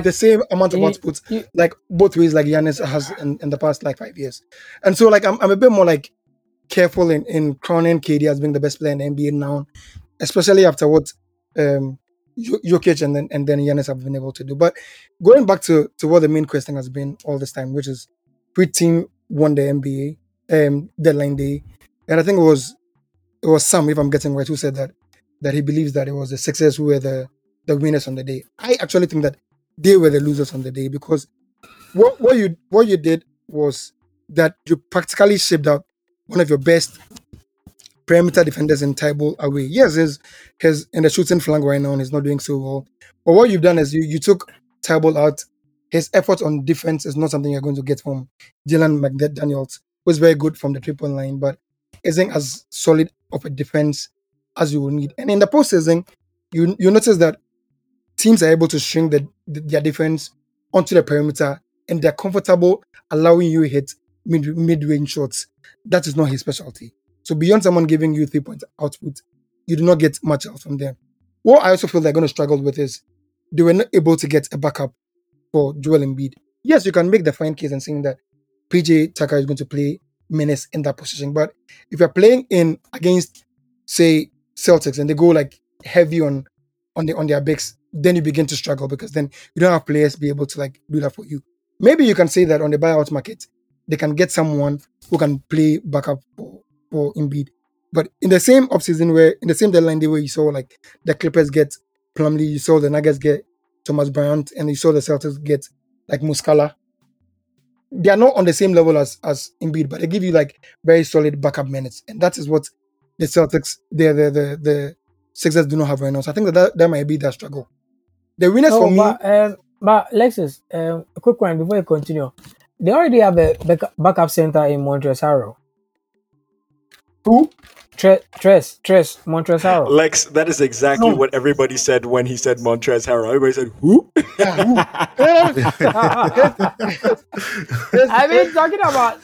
the same amount of outputs like both ways, like Giannis has in the past like 5 years. And so, like, I'm a bit more like careful in crowning KD as being the best player in the NBA now, especially after what Jokic and then Giannis have been able to do. But going back to what the main question has been all this time, which is which team won the NBA deadline day, and I think it was Sam, if I'm getting right, who said that he believes that it was the Sixers who were the winners on the day. I actually think that they were the losers on the day, because what you did was that you practically shipped out one of your best perimeter defenders in Thybulle away. Yes, he's in the shooting flank right now and he's not doing so well. But what you've done is you took Thybulle out. His effort on defense is not something you're going to get from Jalen McDaniels, who's very good from the triple line, but isn't as solid of a defense as you will need. And in the postseason, you notice that teams are able to shrink their defense onto the perimeter, and they're comfortable allowing you hit mid-range shots. That is not his specialty. So beyond someone giving you 3-point output, you do not get much else from them. What I also feel they're going to struggle with is they were not able to get a backup for Joel Embiid. Yes, you can make the fine case and saying that PJ Tucker is going to play minutes in that position, but if you're playing in against, say, Celtics, and they go like heavy on their bigs, then you begin to struggle, because then you don't have players be able to like do that for you. Maybe you can say that on the buyout market, they can get someone who can play backup for Embiid. But in the same offseason where you saw like the Clippers get Plumlee, you saw the Nuggets get Thomas Bryant, and you saw the Celtics get like Muscala. They are not on the same level as Embiid, but they give you like very solid backup minutes. And that is what the Celtics, the Sixers do not have right now. So I think that might be their struggle. The winners for me... But Lexus, a quick one before you continue. They already have a backup center in Montrezl Harrell. Who? Tres Montrezl Harrell. Lex, that is exactly what everybody said when he said Montrezl Harrell. Everybody said, who? I mean, talking about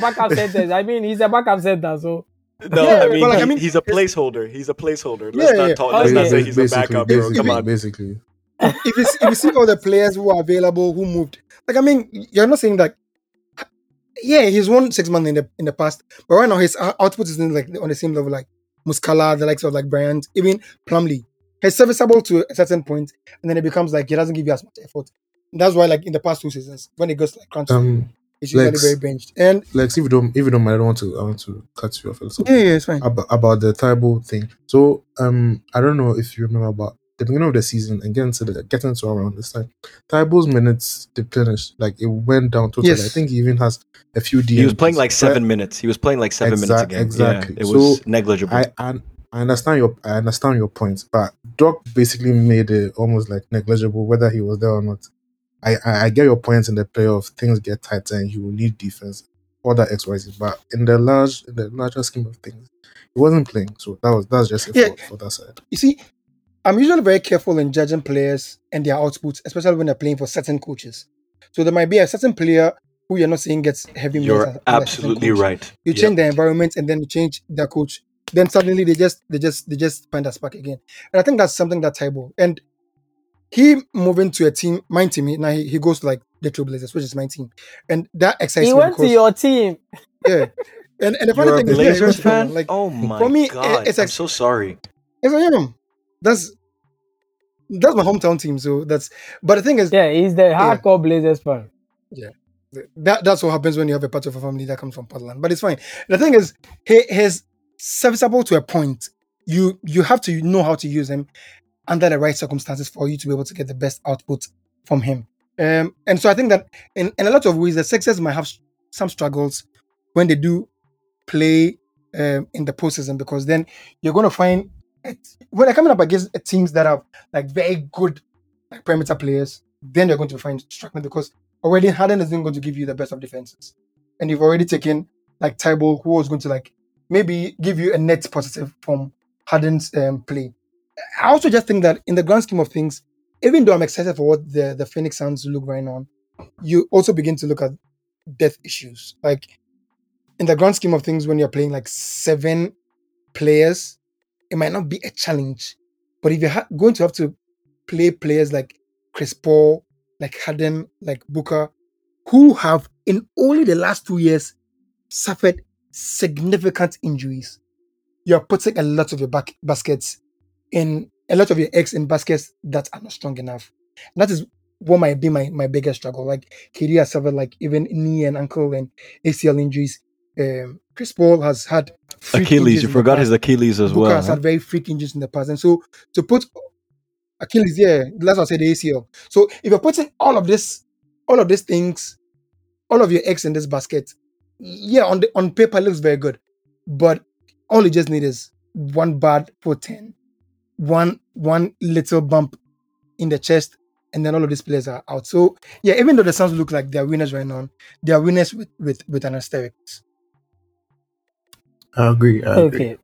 backup centers, I mean, he's a backup center, so... No, yeah, I mean, he's a placeholder. He's a placeholder. Let's not say he's a backup, bro. Come on, basically. If you see all the players who are available, who moved, like, I mean, you're not saying that. Yeah, he's won 6 months in the past, but right now his output isn't like on the same level like Muscala, the likes of like Bryant, even Plumlee. He's serviceable to a certain point, and then it becomes like he doesn't give you as much effort. And that's why, like in the past 2 seasons, when it goes like crunch. It's usually very benched. And Lex, if you don't mind, I want to cut you off a little bit. Yeah, it's fine. About the Thybulle thing. So I don't know if you remember, about the beginning of the season, again, getting to around this time, Thybulle's minutes diminished. Like, it went down totally. Yes. I think he even has a few DMs. He was playing like 7 minutes. He was playing like seven minutes again. Exactly. Yeah, it was negligible. I understand your point, but Doc basically made it almost like negligible whether he was there or not. I get your points in the playoff. Things get tighter, and you will need defense, all that XYZ. But in the larger scheme of things, he wasn't playing, so that's just it for that side. You see, I'm usually very careful in judging players and their outputs, especially when they're playing for certain coaches. So there might be a certain player who you're not saying gets heavy minutes. You're absolutely right. You change the environment, and then you change their coach. Then suddenly they just find a spark again, and I think that's something that Thybulle and. He moving to a team, my team, now he goes to like the Trailblazers, which is my team. And that excites me. He went to your team. Yeah. And the funny thing is... Blazers fan? Like, oh my for me, God. It's like, I'm so sorry. It's like, yeah, that's my hometown team, so that's... But the thing is... Yeah, he's the hardcore Blazers fan. Yeah. That's what happens when you have a part of a family that comes from Portland. But it's fine. The thing is, he's serviceable to a point. You have to know how to use him under the right circumstances for you to be able to get the best output from him. And so I think that in a lot of ways, the Sixers might have some struggles when they do play in the postseason, because then you're going to find, when they're coming up against teams that have like very good like perimeter players, then you're going to find struggling, because already Harden isn't going to give you the best of defenses. And you've already taken like Thybulle, who was going to like maybe give you a net positive from Harden's play. I also just think that in the grand scheme of things, even though I'm excited for what the Phoenix Suns look right now, you also begin to look at depth issues. Like, in the grand scheme of things, when you're playing like 7 players, it might not be a challenge. But if you're going to have to play players like Chris Paul, like Harden, like Booker, who have in only the last 2 years suffered significant injuries, you're putting a lot of your baskets in, a lot of your eggs in baskets that are not strong enough. And that is what might be my biggest struggle. Like, KD has suffered like even knee and ankle and ACL injuries. Chris Paul has had Achilles. You forgot his Achilles as Booker well. Booker has had very freak injuries in the past. And so to put Achilles, that's what I said, the ACL. So if you're putting all of these things, all of your eggs in this basket, on paper looks very good, but all you just need is one bad for 10, one little bump in the chest, and then all of these players are out. So even though the Suns look like they're winners right now, they're winners with an asterisk. I agree. Okay.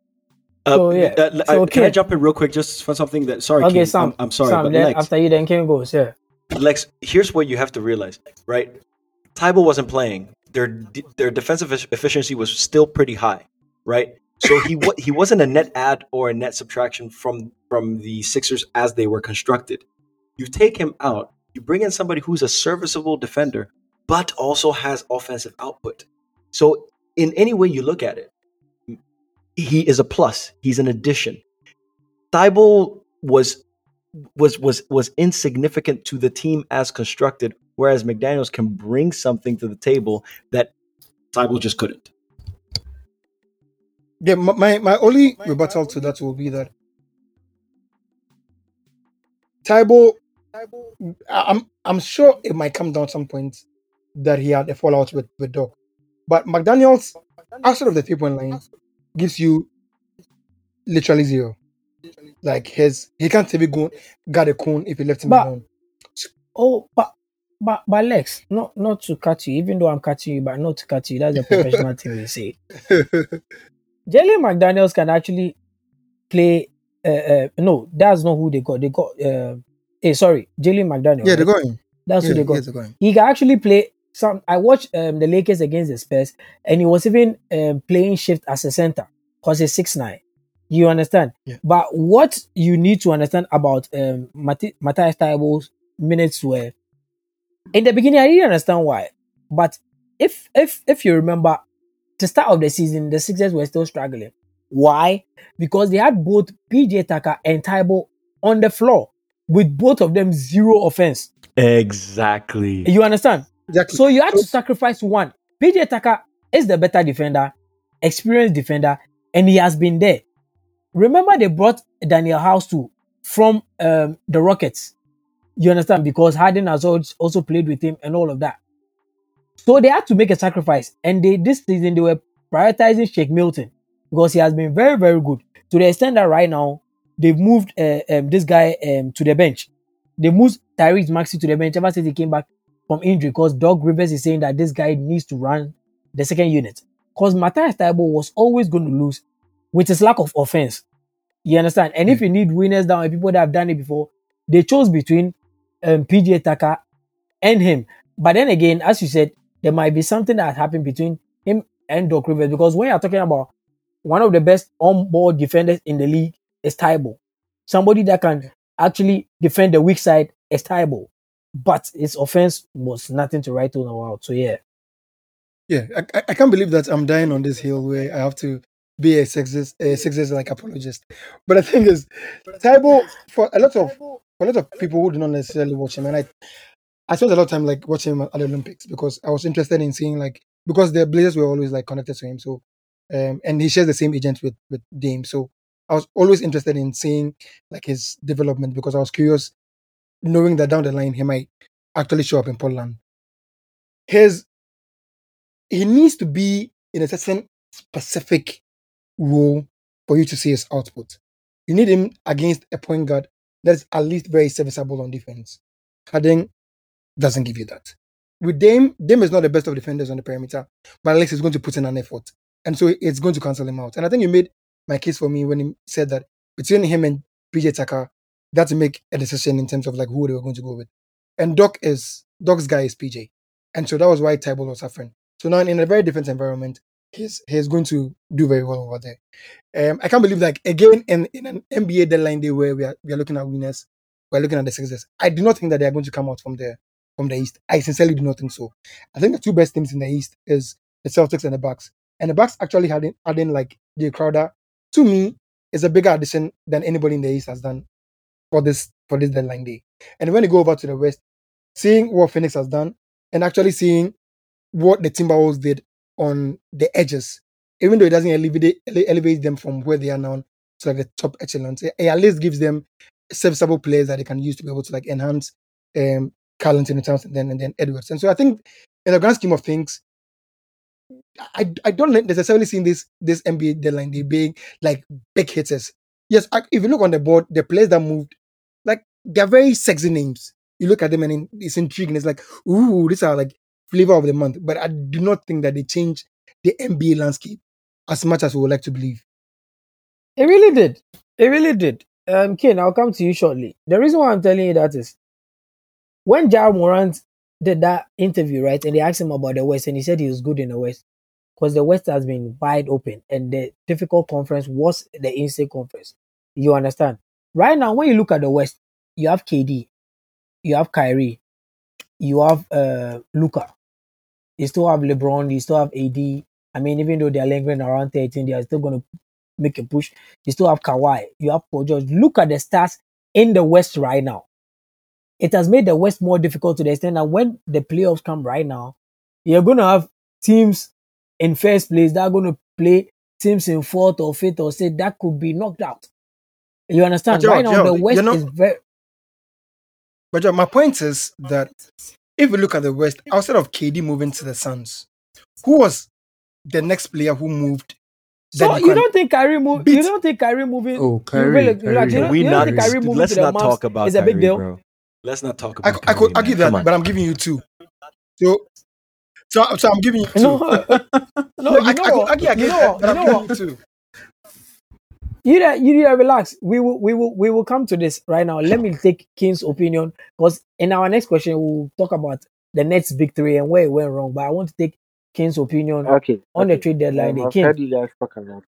Can I jump in real quick just for something that? Sorry, okay, King, Sam. I'm sorry, Sam, but Lex, after you, then King goes. Yeah. Lex, here's what you have to realize, right? Thybulle wasn't playing. Their defensive efficiency was still pretty high, right? So he wasn't a net add or a net subtraction from the Sixers as they were constructed. You take him out, you bring in somebody who's a serviceable defender, but also has offensive output. So in any way you look at it, he is a plus. He's an addition. Thybulle was insignificant to the team as constructed, whereas McDaniels can bring something to the table that Thybulle just couldn't. Yeah, my only rebuttal to that will be that Thybulle, I'm sure it might come down at some point that he had a fallout with Doc. But McDaniels, outside of the 3-point line, gives you literally zero. Like, he can't even guard a cone if he left him alone. But Lex, not to cut you, even though I'm cutting you, but not to cut you. That's a professional thing to say. Jalen McDaniels can actually play. No, that's not who they got. They got. Jalen McDaniels. Yeah, they got him. That's who they got. Yeah, he can actually play. I watched the Lakers against the Spurs, and he was even playing shift as a center because he's 6'9". You understand? Yeah. But what you need to understand about Matisse Thybulle's minutes were, in the beginning, I didn't understand why. But if you remember, to start of the season, the Sixers were still struggling. Why? Because they had both PJ Tucker and Thybulle on the floor, with both of them zero offense. Exactly. You understand? Exactly. So you had to sacrifice one. PJ Tucker is the better defender, experienced defender, and he has been there. Remember, they brought Daniel House too from the Rockets. You understand? Because Harden has also played with him and all of that. So they had to make a sacrifice. And this season, they were prioritizing Shaq Milton because he has been very, very good. To the extent that right now, they've moved this guy to the bench. They moved Tyrese Maxey to the bench ever since he came back from injury, because Doc Rivers is saying that this guy needs to run the second unit. Because Matisse Thybulle was always going to lose with his lack of offense. You understand? And if you need winners down and people that have done it before, they chose between PJ Tucker and him. But then again, as you said, there might be something that happened between him and Doc Rivers, because when you're talking about one of the best on-ball defenders in the league is Thybulle. Somebody that can actually defend the weak side is Thybulle. But his offense was nothing to write home about. So, I can't believe that I'm dying on this hill where I have to be a sexist like apologist. But the thing is, Thybulle, for a lot of people who do not necessarily watch him, and I spent a lot of time like watching him at the Olympics because I was interested in seeing, like, because the Blazers were always like connected to him. So, and he shares the same agent with Dame. So I was always interested in seeing like his development because I was curious, knowing that down the line he might actually show up in Portland. He needs to be in a certain specific role for you to see his output. You need him against a point guard that is at least very serviceable on defense. Harden doesn't give you that. With Dame is not the best of defenders on the perimeter, but Alex is going to put in an effort. And so it's going to cancel him out. And I think you made my case for me when he said that between him and PJ Tucker, they had to make a decision in terms of like who they were going to go with. And Doc's guy is PJ. And so that was why Thybulle was suffering. So now in a very different environment, he's going to do very well over there. I can't believe, like, again, in an NBA deadline day where we are looking at winners, we're looking at the success. I do not think that they are going to come out from the East. I sincerely do not think so. I think the two best teams in the East is the Celtics and the Bucks. And the Bucks actually adding like Jay Crowder, to me, is a bigger addition than anybody in the East has done for this deadline day. And when you go over to the West, seeing what Phoenix has done and actually seeing what the Timberwolves did on the edges, even though it doesn't elevate them from where they are now to like the top echelon, it at least gives them serviceable players that they can use to be able to like enhance Karl Anthony Towns and then Edwards. And so I think in the grand scheme of things, I don't necessarily see this NBA deadline they being like big hitters. Yes, if you look on the board, the players that moved, like, they're very sexy names. You look at them and it's intriguing. It's like, ooh, these are like flavor of the month. But I do not think that they changed the NBA landscape as much as we would like to believe. It really did. It really did. Kane, I'll come to you shortly. The reason why I'm telling you that is when Ja Morant did that interview, right, and they asked him about the West, and he said he was good in the West because the West has been wide open and the difficult conference was the in-state conference. You understand? Right now, when you look at the West, you have KD, you have Kyrie, you have Luka, you still have LeBron, you still have AD. I mean, even though they're lingering around 13, they are still going to make a push. You still have Kawhi, you have Paul George. Look at the stars in the West right now. It has made the West more difficult to the extent that when the playoffs come right now, you're going to have teams in first place that are going to play teams in fourth or fifth or sixth that could be knocked out. You understand? Right now, the West is very... But my point is that if you look at the West, outside of KD moving to the Suns, who was the next player who moved? So you don't think Kyrie moved? You don't think Kyrie moving? Oh, Kyrie! Let's not talk about Kyrie, bro. It's a big deal. Let's not talk about Kyrie. I'll give that, but I'm giving you two. So I'm giving you two. No, you know. You relax. We will come to this right now. Let me take King's opinion because in our next question we'll talk about the Nets' big three and where it went wrong. But I want to take King's opinion on the trade deadline. I've heard you guys talk about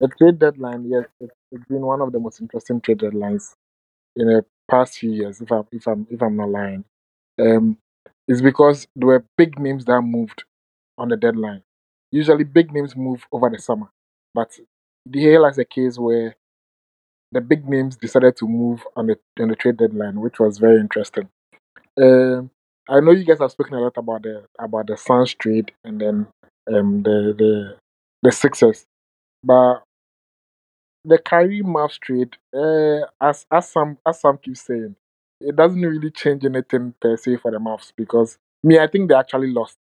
the trade deadline. Yes, it's been one of the most interesting trade deadlines in the past few years. If I'm not lying, it's because there were big names that moved on the deadline. Usually, big names move over the summer, but here lies a case where the big names decided to move on the trade deadline, which was very interesting. I know you guys have spoken a lot about the Suns trade and then the Sixers, but the Kyrie Mavs trade, as some keep saying, it doesn't really change anything per se for the Mavs because I think they actually lost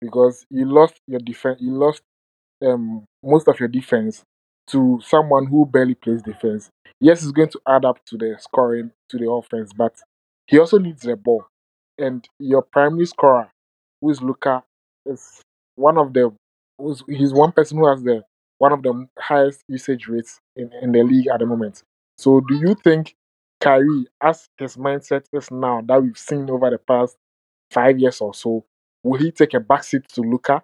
because you lost your defense, you lost most of your defense to someone who barely plays defense. Yes, it's going to add up to the scoring, to the offense, but he also needs the ball. And your primary scorer, who is Luka, is one person who has one of the highest usage rates in the league at the moment. So do you think Kyrie, as his mindset is now, that we've seen over the past 5 years or so, will he take a backseat to Luka?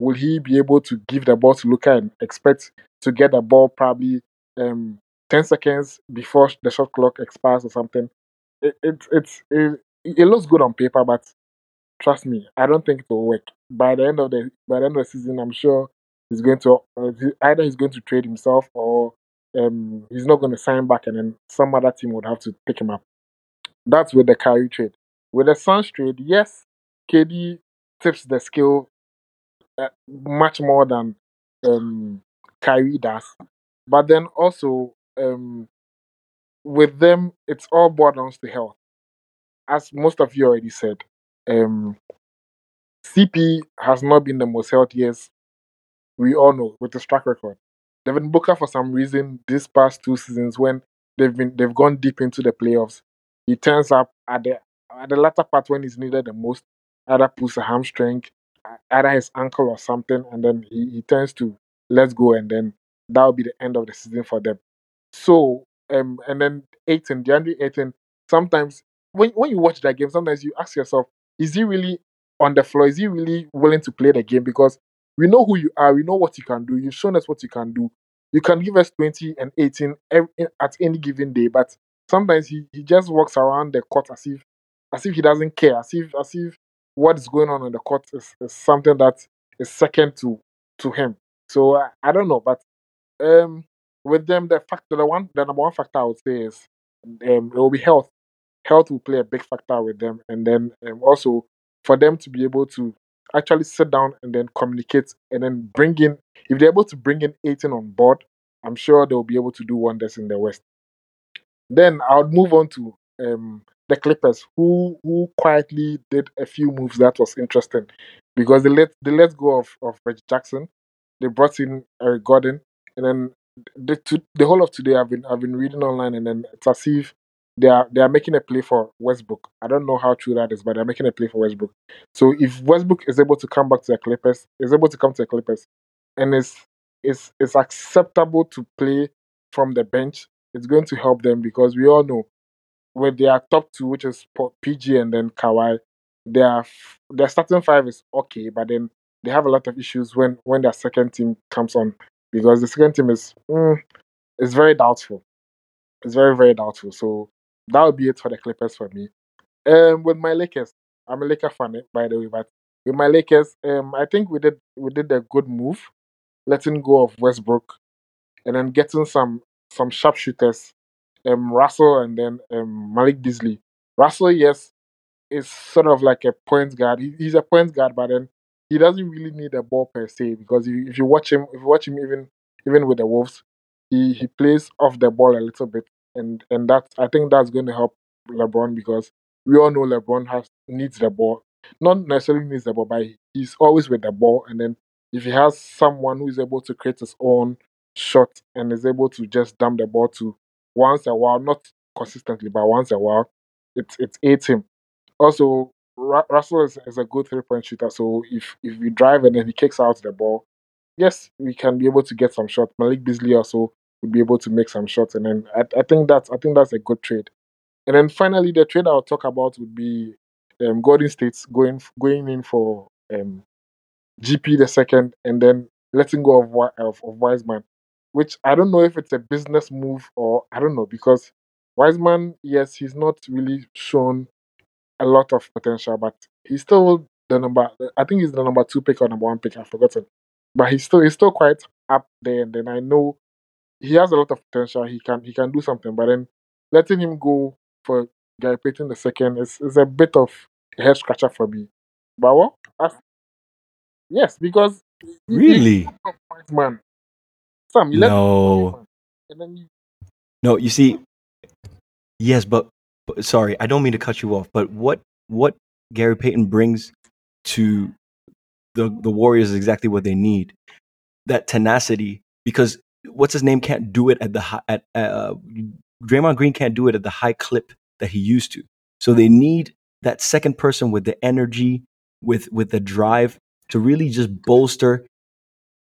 Will he be able to give the ball to Luka and expect to get the ball probably 10 seconds before the shot clock expires or something? It looks good on paper, but trust me, I don't think it will work. By the end of the season, I'm sure he's going to either he's going to trade himself or he's not going to sign back, and then some other team would have to pick him up. That's with the Kyrie trade. With the Suns trade, yes, KD tips the scale much more than Kyrie does, but then also with them, it's all boiled down to health, as most of you already said. CP has not been the most healthiest, we all know, with his track record. Devin Booker, for some reason, these past two seasons when they've gone deep into the playoffs, he turns up at the latter part when he's needed the most, either pulls a hamstring, either his ankle or something, and then he turns to let's go, and then that will be the end of the season for them. So, and then DeAndre Ayton, sometimes when you watch that game, sometimes you ask yourself, is he really on the floor? Is he really willing to play the game? Because we know who you are. We know what you can do. You've shown us what you can do. You can give us 20 and 18 at any given day, but sometimes he just walks around the court as if he doesn't care, as if what's going on the court is something that is second to him. So I don't know, but with them, the number one factor I would say is it will be health. Health will play a big factor with them, and then also for them to be able to actually sit down and then communicate and then bring in, if they're able to bring in 18 on board, I'm sure they'll be able to do wonders in the West. Then I would move on to the Clippers, who quietly did a few moves that was interesting, because they let go of Reggie Jackson. They brought in Eric Gordon, and then the whole of today I've been reading online, and then it's as if they are making a play for Westbrook. I don't know how true that is, but they're making a play for Westbrook. So if Westbrook is able to come back to the Clippers, and it's acceptable to play from the bench, it's going to help them, because we all know with their top two, which is PG and then Kawhi, their starting five is okay, but then they have a lot of issues when their second team comes on, because the second team is very doubtful. It's very, very doubtful. So that would be it for the Clippers for me. With my Lakers, I'm a Laker fan, by the way, but with my Lakers, I think we did a good move, letting go of Westbrook, and then getting some sharpshooters, Russell and then Malik Beasley. Russell, yes, is sort of like a point guard. He's a point guard, but then he doesn't really need a ball per se, because if you watch him even with the Wolves, he plays off the ball a little bit. And that, I think that's going to help LeBron, because we all know LeBron needs the ball. Not necessarily needs the ball, but he's always with the ball. And then if he has someone who is able to create his own shot and is able to just dump the ball to once a while, not consistently, but once a while, it aids him. Also, Russell is a good three-point shooter, so if we drive and then he kicks out the ball, yes, we can be able to get some shots. Malik Beasley also will be able to make some shots, and then I think that's a good trade. And then finally, the trade I'll talk about would be Golden State going in for GP the second, and then letting go of Wiseman, which I don't know if it's a business move or I don't know, because Wiseman, yes, he's not really shown a lot of potential, but he's still he's the number two pick or number one pick, I've forgotten. But he's still quite up there, and then I know he has a lot of potential. He can do something, but then letting him go for Gary Payton II is a bit of a head scratcher for me. But what? Yes, because really, man, Sam, you no, let him go, no, you see, yes, but sorry, I don't mean to cut you off, but what Gary Payton brings to the Warriors is exactly what they need. That tenacity, because what's his name can't do it at the high, Draymond Green can't do it at the high clip that he used to. So they need that second person with the energy, with the drive to really just bolster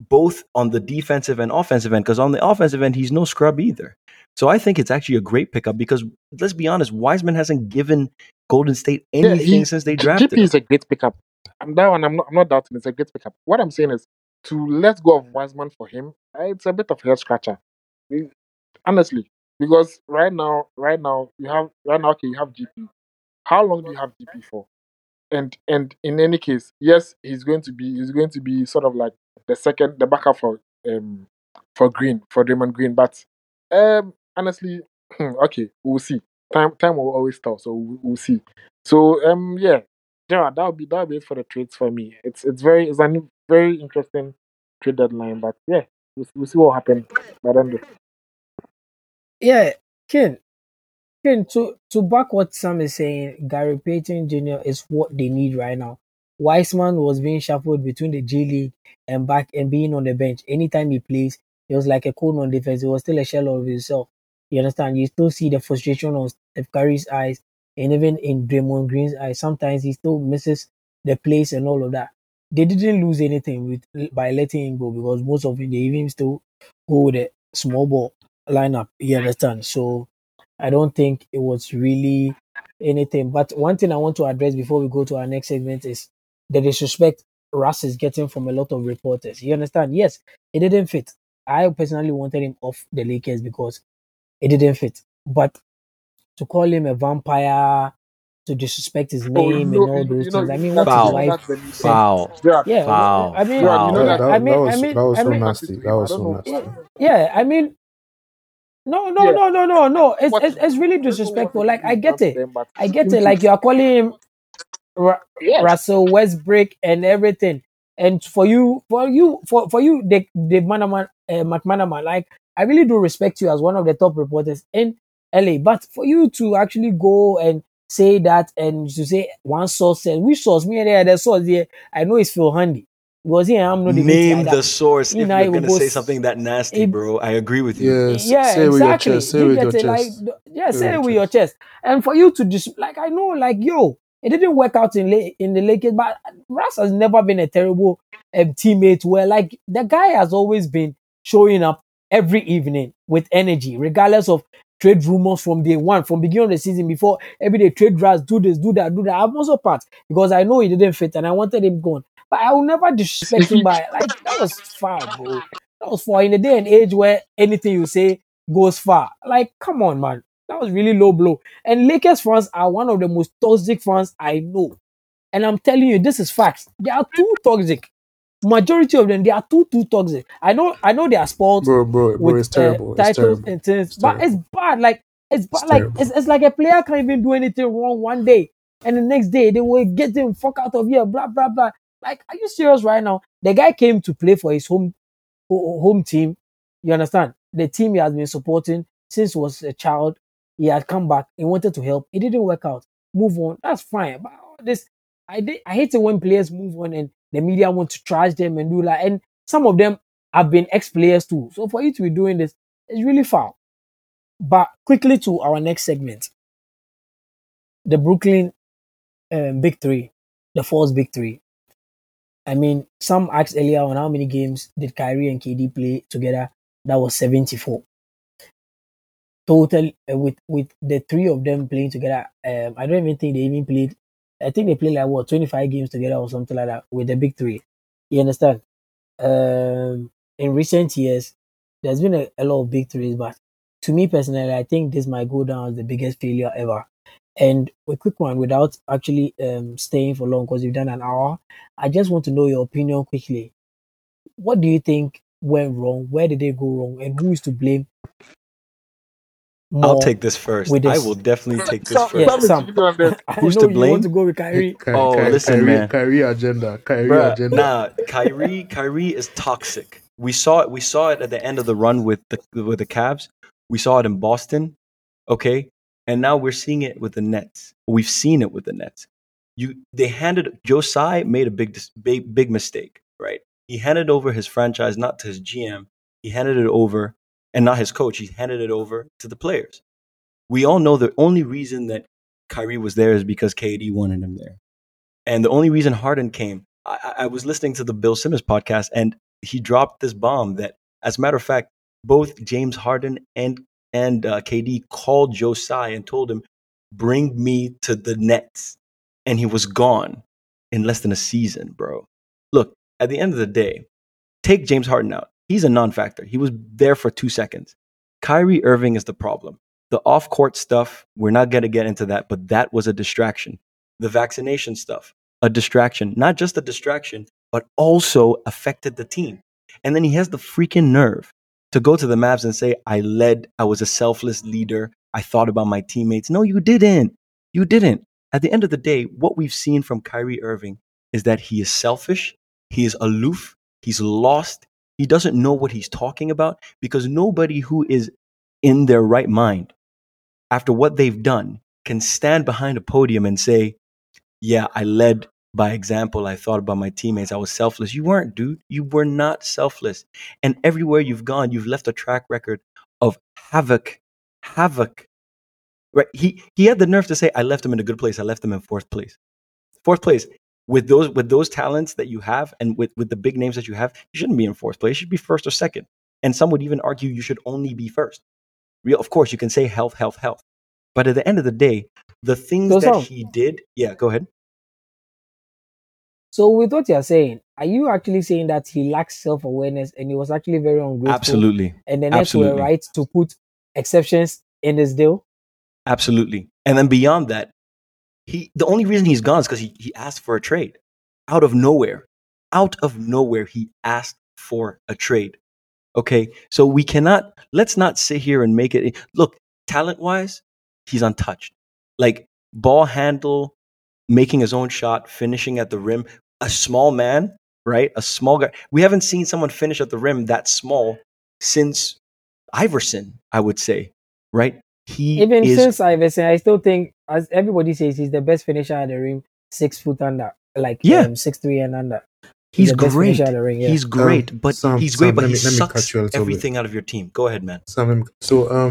both on the defensive and offensive end, because on the offensive end, he's no scrub either. So I think it's actually a great pickup, because let's be honest, Wiseman hasn't given Golden State anything since they drafted him. GP is a great pickup. That one, I'm not doubting. It's a great pickup. What I'm saying is, to let go of Wiseman for him, it's a bit of a head scratcher, honestly. Because right now, you have GP. How long do you have GP for? And in any case, yes, he's going to be sort of like the backup for Draymond Green. But honestly, okay, we'll see. Time will always tell. So we'll see. So yeah. Yeah, that'll be it for the trades for me. It's a very interesting trade deadline, but yeah, we'll see what happens by the end. Yeah, Ken, to back what Sam is saying, Gary Payton Jr. is what they need right now. Wiseman was being shuffled between the G League and back and being on the bench. Anytime he plays, he was like a cone on defense. He was still a shell of himself. You understand? You still see the frustration on Steph Curry's eyes. And even in Draymond Green's eyes, sometimes he still misses the place and all of that. They didn't lose anything by letting him go, because most of them, they even still go with a small ball lineup. You understand? So I don't think it was really anything. But one thing I want to address before we go to our next segment is the disrespect Russ is getting from a lot of reporters. You understand? Yes, it didn't fit. I personally wanted him off the Lakers because it didn't fit. But to call him a vampire, to disrespect his name and all those things. I mean, what's his wife? Wow. I mean, that was so nasty. Yeah, I mean, no. It's really disrespectful. Like, I get it. Like, you are calling him Russell Westbrook and everything. And for you, the McManaman, like, I really do respect you as one of the top reporters in LA. But for you to actually go and say that, and to say one source said, which source? Me and the other source there. I know it's Phil Handy. Because I'm not the name the source if you're going to say something that nasty, bro. I agree with you. Yes, yeah, say exactly. With your chest. Say you with your chest. Like, yeah, say with your chest. And for you to just, like, I know, like, yo, it didn't work out in the Lakers, but Russ has never been a terrible teammate where, like, the guy has always been showing up every evening with energy, regardless of trade rumors from day one, from beginning of the season, before every day trade drafts, do this, do that, do that. I'm also part because I know he didn't fit and I wanted him gone. But I will never disrespect him by, like, that was far, bro. That was far in a day and age where anything you say goes far. Like, come on, man. That was really low blow. And Lakers fans are one of the most toxic fans I know. And I'm telling you, this is facts. They are too toxic. Majority of them, they are too toxic. I know they are spoiled. Bro, it's terrible. Titles and things, but it's bad. Like, it's bad. Like, it's like a player can't even do anything wrong one day, and the next day they will get them fuck out of here. Blah blah blah. Like, are you serious right now? The guy came to play for his home team. You understand? The team he has been supporting since he was a child. He had come back. He wanted to help. It didn't work out. Move on. That's fine. But all this, I hate it when players move on and the media want to trash them and do that. And some of them have been ex-players too. So for you to be doing this, it's really foul. But quickly to our next segment. The Brooklyn Big Three. The false Big Three. I mean, some asked earlier on how many games did Kyrie and KD play together. That was 74. Total, with the three of them playing together, I don't even think they even played. I think they played like, 25 games together or something like that with the Big Three. You understand? In recent years, there's been a lot of Big Threes, but to me personally, I think this might go down as the biggest failure ever. And a quick one, without actually staying for long, because we've done an hour, I just want to know your opinion quickly. What do you think went wrong? Where did they go wrong? And who is to blame? I'll take this first. I will definitely take this first. Who's to blame? You want to go with Kyrie? Listen, man. Kyrie agenda. Nah, Kyrie is toxic. We saw it at the end of the run with the Cavs. We saw it in Boston. Okay, and now we're seeing it with the Nets. We've seen it with the Nets. Josai made a big mistake, right? He handed over his franchise not to his GM. He handed it over. And not his coach. He handed it over to the players. We all know the only reason that Kyrie was there is because KD wanted him there. And the only reason Harden came, I was listening to the Bill Simmons podcast, and he dropped this bomb that, as a matter of fact, both James Harden and KD called Josai and told him, bring me to the Nets. And he was gone in less than a season, bro. Look, at the end of the day, take James Harden out. He's a non-factor. He was there for 2 seconds. Kyrie Irving is the problem. The off-court stuff, we're not going to get into that, but that was a distraction. The vaccination stuff, a distraction. Not just a distraction, but also affected the team. And then he has the freaking nerve to go to the Mavs and say, I led, I was a selfless leader, I thought about my teammates. No, you didn't. You didn't. At the end of the day, what we've seen from Kyrie Irving is that he is selfish, he is aloof, he's lost. He doesn't know what he's talking about because nobody who is in their right mind after what they've done can stand behind a podium and say, yeah, I led by example. I thought about my teammates. I was selfless. You weren't, dude. You were not selfless. And everywhere you've gone, you've left a track record of havoc. Right? He had the nerve to say, I left him in a good place. I left him in fourth place. Fourth place. With those talents that you have and with the big names that you have, you shouldn't be in fourth place. You should be first or second. And some would even argue you should only be first. Of course, you can say health. But at the end of the day, the things that he did... Yeah, go ahead. So with what you're saying, are you actually saying that he lacks self-awareness and he was actually very ungrateful? Absolutely. And the Nets were right to put exceptions in this deal? Absolutely. And then beyond that, the only reason he's gone is because he asked for a trade. Out of nowhere, he asked for a trade. Okay, so let's not sit here and make it. Look, talent-wise, he's untouched. Like, ball handle, making his own shot, finishing at the rim. A small man, right? A small guy. We haven't seen someone finish at the rim that small since Iverson, I would say, right? Since Iverson, I still think, as everybody says, he's the best finisher at the rim, 6 foot under, 6'3" and under. He's great, but he sucks everything out of your team. Go ahead, man. So,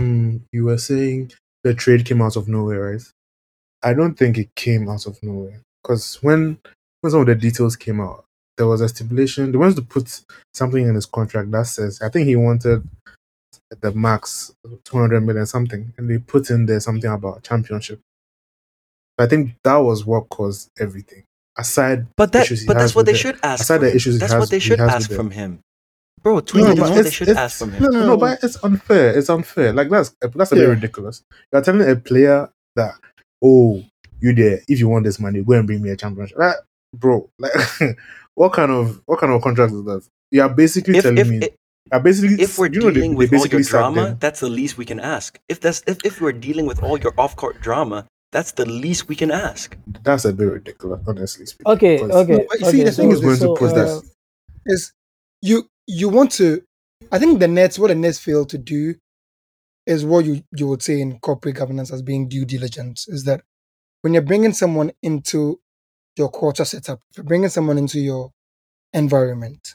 you were saying the trade came out of nowhere, right? I don't think it came out of nowhere, because when some of the details came out, there was a stipulation. They wanted to put something in his contract that says, I think he wanted the max $200 million something, and they put in there something about championship. But I think that was what caused everything. Aside the issues he has, that's what they should ask from him. Bro, tweet is what they should ask from him. No, but it's unfair. Like, that's a bit ridiculous. You're telling a player that, oh, you there, if you want this money, go and bring me a championship. Like, bro, like, what kind of contract is that? If we're dealing with all your drama, that's the least we can ask. If we're dealing with all your off-court drama, that's the least we can ask. That's a bit ridiculous, honestly speaking. Okay. I think what the Nets failed to do is what you would say in corporate governance as being due diligence, is that when you're bringing someone into your culture setup, if you're bringing someone into your environment,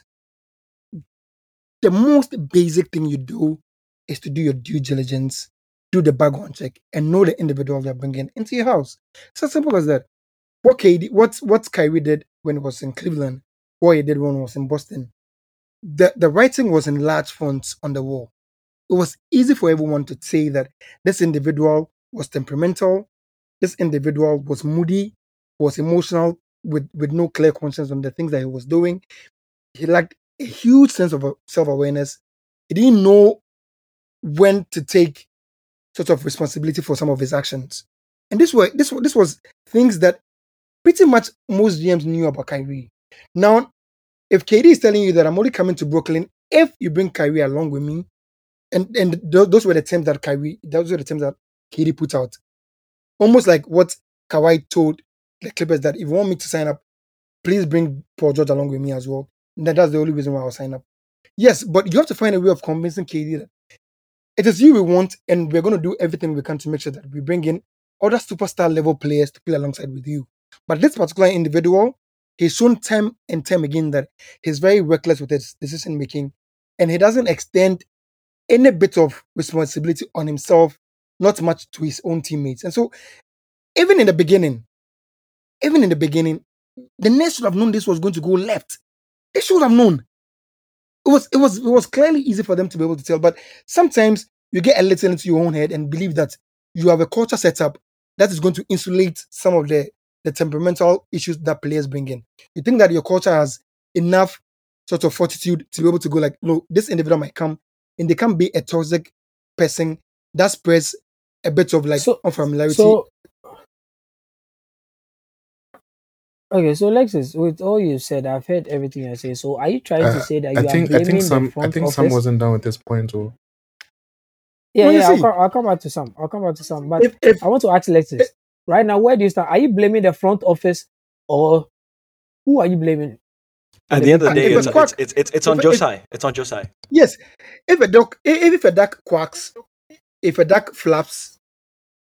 the most basic thing you do is to do your due diligence, do the background check, and know the individual they're bringing into your house. It's as simple as that. What Kyrie did when it was in Cleveland, what he did when it was in Boston, the writing was in large fonts on the wall. It was easy for everyone to say that this individual was temperamental, this individual was moody, was emotional, with no clear conscience on the things that he was doing. He lacked a huge sense of self-awareness. He didn't know when to take sort of responsibility for some of his actions. And this was things that pretty much most GMs knew about Kyrie. Now, if KD is telling you that I'm only coming to Brooklyn if you bring Kyrie along with me, and those were the terms that KD put out. Almost like what Kawhi told the Clippers, that if you want me to sign up, please bring Paul George along with me as well. And that's the only reason why I'll sign up. Yes, but you have to find a way of convincing KD that it is you we want, and we're going to do everything we can to make sure that we bring in other superstar level players to play alongside with you. But this particular individual, he's shown time and time again that he's very reckless with his decision making, and he doesn't extend any bit of responsibility on himself, not much to his own teammates. And so, even in the beginning, the Nets should have known this was going to go left. They should have known. It was clearly easy for them to be able to tell, but sometimes you get a little into your own head and believe that you have a culture set up that is going to insulate some of the temperamental issues that players bring in. You think that your culture has enough sort of fortitude to be able to go like, no, this individual might come and they can be a toxic person that spreads a bit of unfamiliarity. Okay, so Lexis, with all you said, I've heard everything I say. So are you trying to say that I think Sam wasn't done with this point, or? I'll come back to Sam. But I want to ask Lexis, right now, where do you stand? Are you blaming the front office, or who are you blaming? At the end of the day, it's on Josai. It's on Josai. Yes. If a duck quacks, if a duck flaps,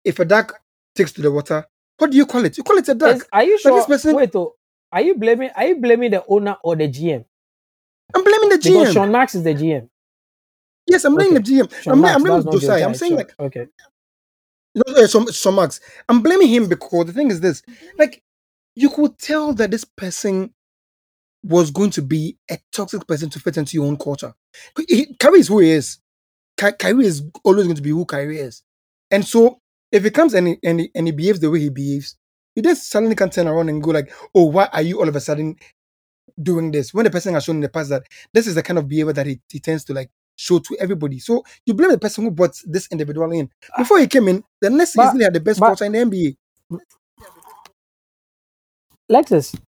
if a duck takes to the water, what do you call it? You call it a duck. Are you sure? Are you blaming the owner or the GM? I'm blaming the GM. Because Sean Marks is the GM. Yes, I'm blaming the GM. I'm blaming Josiah. I'm saying Sean Marks. I'm blaming him because the thing is this: you could tell that this person was going to be a toxic person to fit into your own culture. Kyrie is who he is. Kyrie is always going to be who Kyrie is, and so. If he comes and he behaves the way he behaves, You just suddenly can't turn around and go like, oh, why are you all of a sudden doing this? When the person has shown in the past that this is the kind of behavior that he tends to like show to everybody. So you blame the person who brought this individual in. Before he came in, the Nets easily had the best culture in the NBA.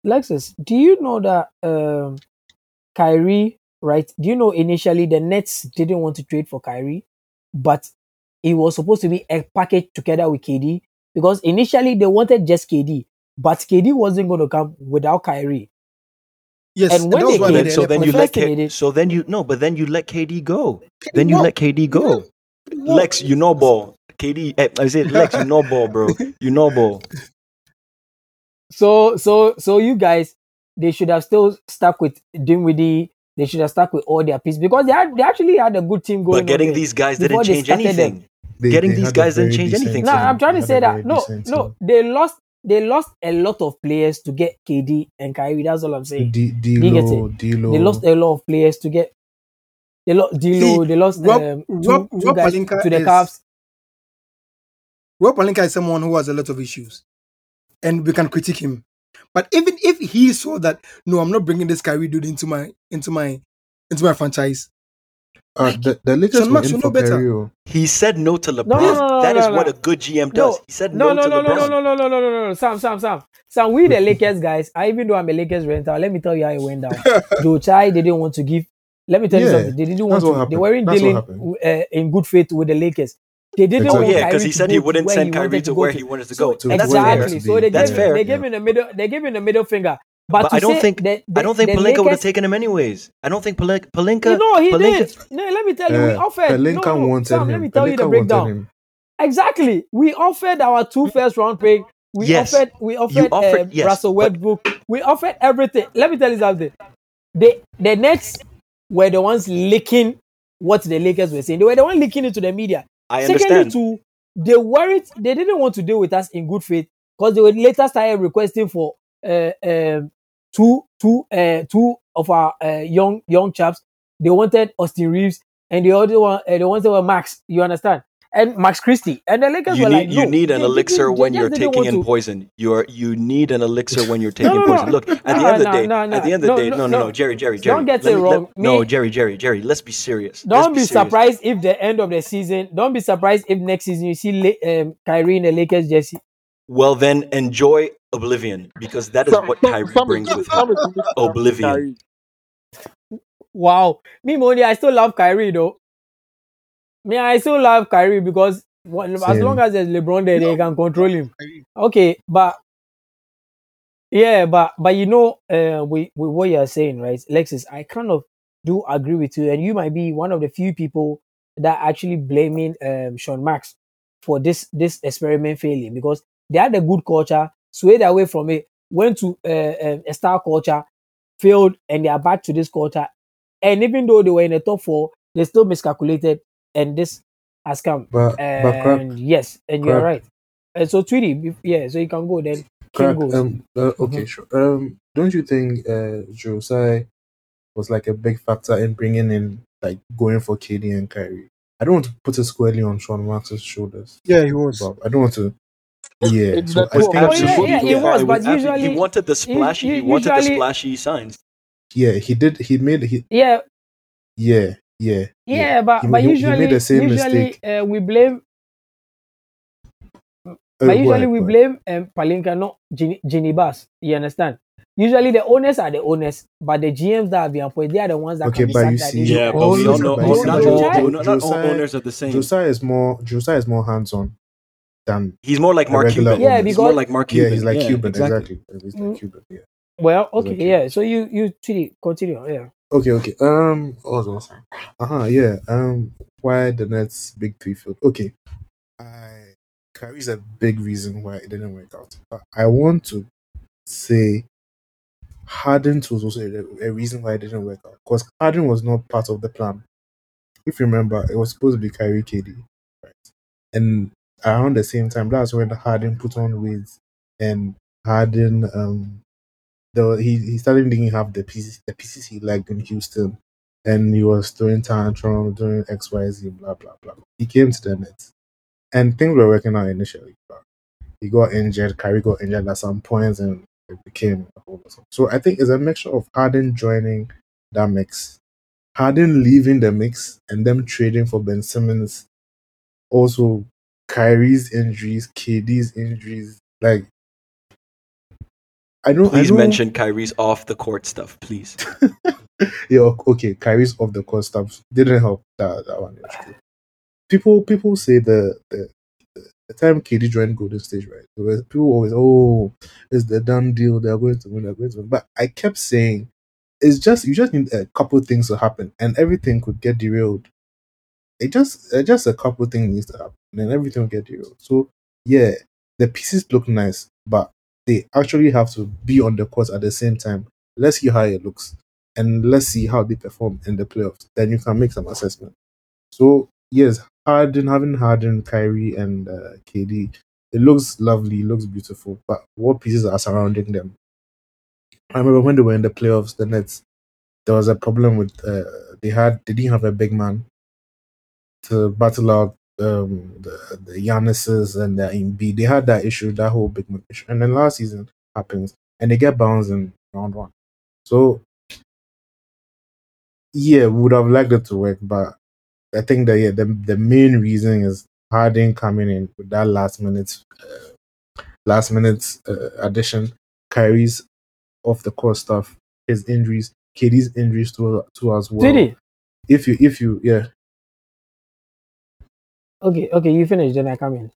Lexus, do you know that Kyrie, right? Do you know initially the Nets didn't want to trade for Kyrie, but it was supposed to be a package together with KD, because initially they wanted just KD, but KD wasn't going to come without Kyrie. Yes, and when they came, then you let KD go. Then you let KD go. Lex, you know ball. KD, I said Lex, you know ball, bro. You know ball. So you guys, they should have still stuck with Dinwiddie. They should have stuck with all their pieces, because they actually had a good team going. But getting these guys didn't change anything. No, I'm trying to say that they lost a lot of players to get KD and Kyrie. That's all I'm saying. They lost a lot of players to get. They lost D'Lo. They lost two guys to the Cavs. Rob Pelinka is someone who has a lot of issues, and we can critique him. But even if he saw that, no, I'm not bringing this Kyrie dude into my franchise. The latest one for Kyrie. He said no to LeBron. What a good GM does. He said no to LeBron. Sam, we the Lakers guys. Even though I'm a Lakers rental, let me tell you how it went down. Dochai didn't want to give. Let me tell you something. They didn't want to. They weren't dealing in good faith with the Lakers. They didn't want because he said he wouldn't send Kyrie to where he wanted to go. Exactly. So they gave him the middle finger. But I don't think Pelinka would have taken him anyways. I don't think Pelinka. Did. No, let me tell you, we offered. Pelinka wanted him. Let me tell you the breakdown. Exactly. We offered our 2 first-round picks. We offered Russell Westbrook. We offered everything. Let me tell you something. The Nets were the ones leaking what the Lakers were saying. They were the ones leaking it to the media. I understand. Secondly, too, they didn't want to deal with us in good faith, because they would later started requesting for two of our young chaps. They wanted Austin Reeves, and the other one, the ones that were Max. You understand? And Max Christie. And the Lakers were like, no. You need an elixir when you're taking in poison. You need an elixir when you're taking poison. Look, at the end of the day, Jerry. Don't get it wrong. Jerry, let's be serious. Don't be surprised if the end of the season, don't be surprised if next season you see Kyrie in the Lakers jersey. Well, then enjoy oblivion, because that is what Kyrie brings with him. Oblivion. Wow. I still love Kyrie though. I still love Kyrie, because as long as there's LeBron there, they can control him. Okay, but with what you're saying, right, Lexus, I kind of do agree with you, and you might be one of the few people that are actually blaming Sean Marks for this experiment failing, because they had a good culture, swayed away from it, went to a star culture, failed, and they are back to this culture. And even though they were in the top 4, they still miscalculated. And this has come. But you're right. And so, Tweety, so you can go then. Sure. Don't you think Josiah was like a big factor in bringing in, like, going for KD and Kyrie? I don't want to put it squarely on Sean Marks' shoulders. Yeah, he was. But I don't want to. Yeah, so I think he wanted the splashy. He wanted the splashy signs. Yeah, he did. He made it. Yeah, but usually made the same mistake. We blame. We blame Pelinka, not Ginny Bass. You understand? Usually the owners are the owners, but the GMs that have been appointed, they are the ones that can be sacked. But we don't know. Not all owners are the same. Josiah is more hands-on than. He's more like Mark Cuban. Yeah, because he's more like Mark Cuban. Yeah, he's like Cuban. Exactly. He's like Cuban. Yeah. Well, okay, yeah. So you continue. Yeah. Okay. Why the Nets big 3 field? Okay. Kyrie's a big reason why it didn't work out. But I want to say Harden was also a reason why it didn't work out, because Harden was not part of the plan. If you remember, it was supposed to be Kyrie, KD, right? And around the same time, that's when Harden put on weight, and Harden he started thinking half the pieces he liked in Houston, and he was doing tantrum, doing XYZ, blah blah blah. He came to the Nets, and things were working out initially, but He got injured. Kyrie got injured at some points, and it became a whole lot. So I think it's a mixture of Harden joining that mix, Harden leaving the mix, and them trading for Ben Simmons. Also, Kyrie's injuries, KD's injuries. Like, I know, mention Kyrie's off the court stuff, please. Yeah, okay. Kyrie's off the court stuff didn't help that one. People say the time KD joined Golden State, right? People always, it's the done deal. They're going to win. But I kept saying, it's just you just need a couple of things to happen, and everything could get derailed. It just a couple of things needs to happen, and everything will get derailed. So yeah, the pieces look nice, but they actually have to be on the court at the same time. Let's see how it looks, and let's see how they perform in the playoffs. Then you can make some assessment. So yes, having Harden, Kyrie, and KD, it looks lovely, it looks beautiful. But what pieces are surrounding them? I remember when they were in the playoffs, the Nets, there was a problem with they didn't have a big man to battle out the Giannis's and the Embiid. They had that issue, that whole big man issue. And then last season happens, and they get bounced in round one. So yeah, we would have liked it to work, but I think that the main reason is Harden coming in with that last minute addition, Kyrie's off the court stuff, his injuries, KD's injuries too as well. Did he? If you yeah. Okay, you finish, then I come in.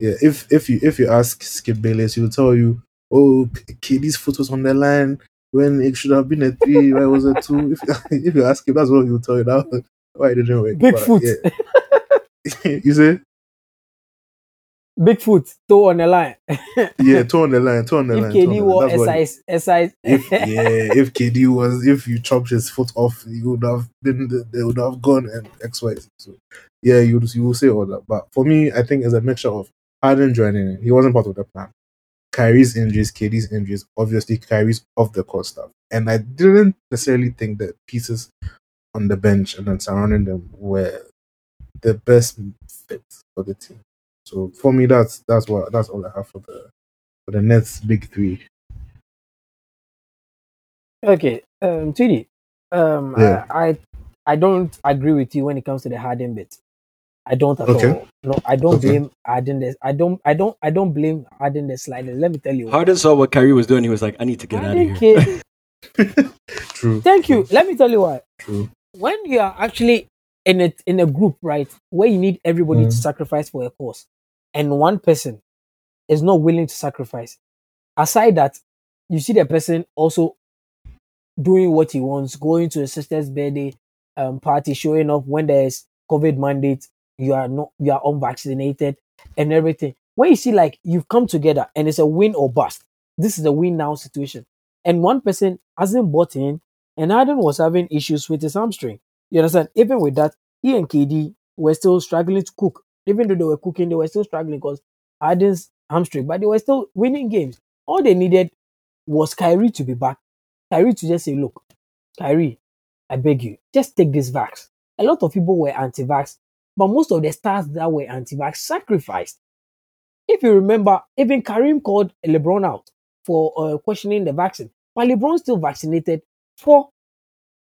Yeah, if you ask Skip Bayless, he'll tell you, KD's foot was on the line when it should have been a 3, why was it 2? If you ask him, that's what he'll tell you now. Why didn't work? Big foot. Yeah. You see? Big foot, toe on the line. Yeah, toe on the line. KD wore SIS. If KD was, if you chopped his foot off, they would have gone and XYZ. So, yeah, you will say all that. But for me, I think it's a mixture of Harden joining in. He wasn't part of the plan. Kyrie's injuries, KD's injuries, obviously Kyrie's off the court stuff. And I didn't necessarily think that pieces on the bench and then surrounding them were the best fit for the team. So for me, that's all I have for the Nets big three. Okay, TD, yeah. I don't agree with you when it comes to the Harden bit. I don't at all. No, I don't blame Harden. I don't blame Harden the slightest. Let me tell you. Harden saw what Kyrie was doing. He was like, I need to get out of here. True. Thank you. Let me tell you why. True. When you are actually in a group, right, where you need everybody to sacrifice for a cause, and one person is not willing to sacrifice, aside that, you see the person also doing what he wants, going to his sister's birthday party, showing up when there's COVID mandate, you are unvaccinated and everything. When you see like you've come together and it's a win or bust, this is a win now situation, and one person hasn't bought in, and Harden was having issues with his hamstring. You understand? Even with that, he and KD were still struggling to cook. Even though they were cooking, they were still struggling because Harden's hamstring, but they were still winning games. All they needed was Kyrie to be back. Kyrie to just say, look, Kyrie, I beg you, just take this vax. A lot of people were anti-vax, but most of the stars that were anti-vax sacrificed. If you remember, even Kareem called LeBron out for questioning the vaccine, but LeBron still vaccinated for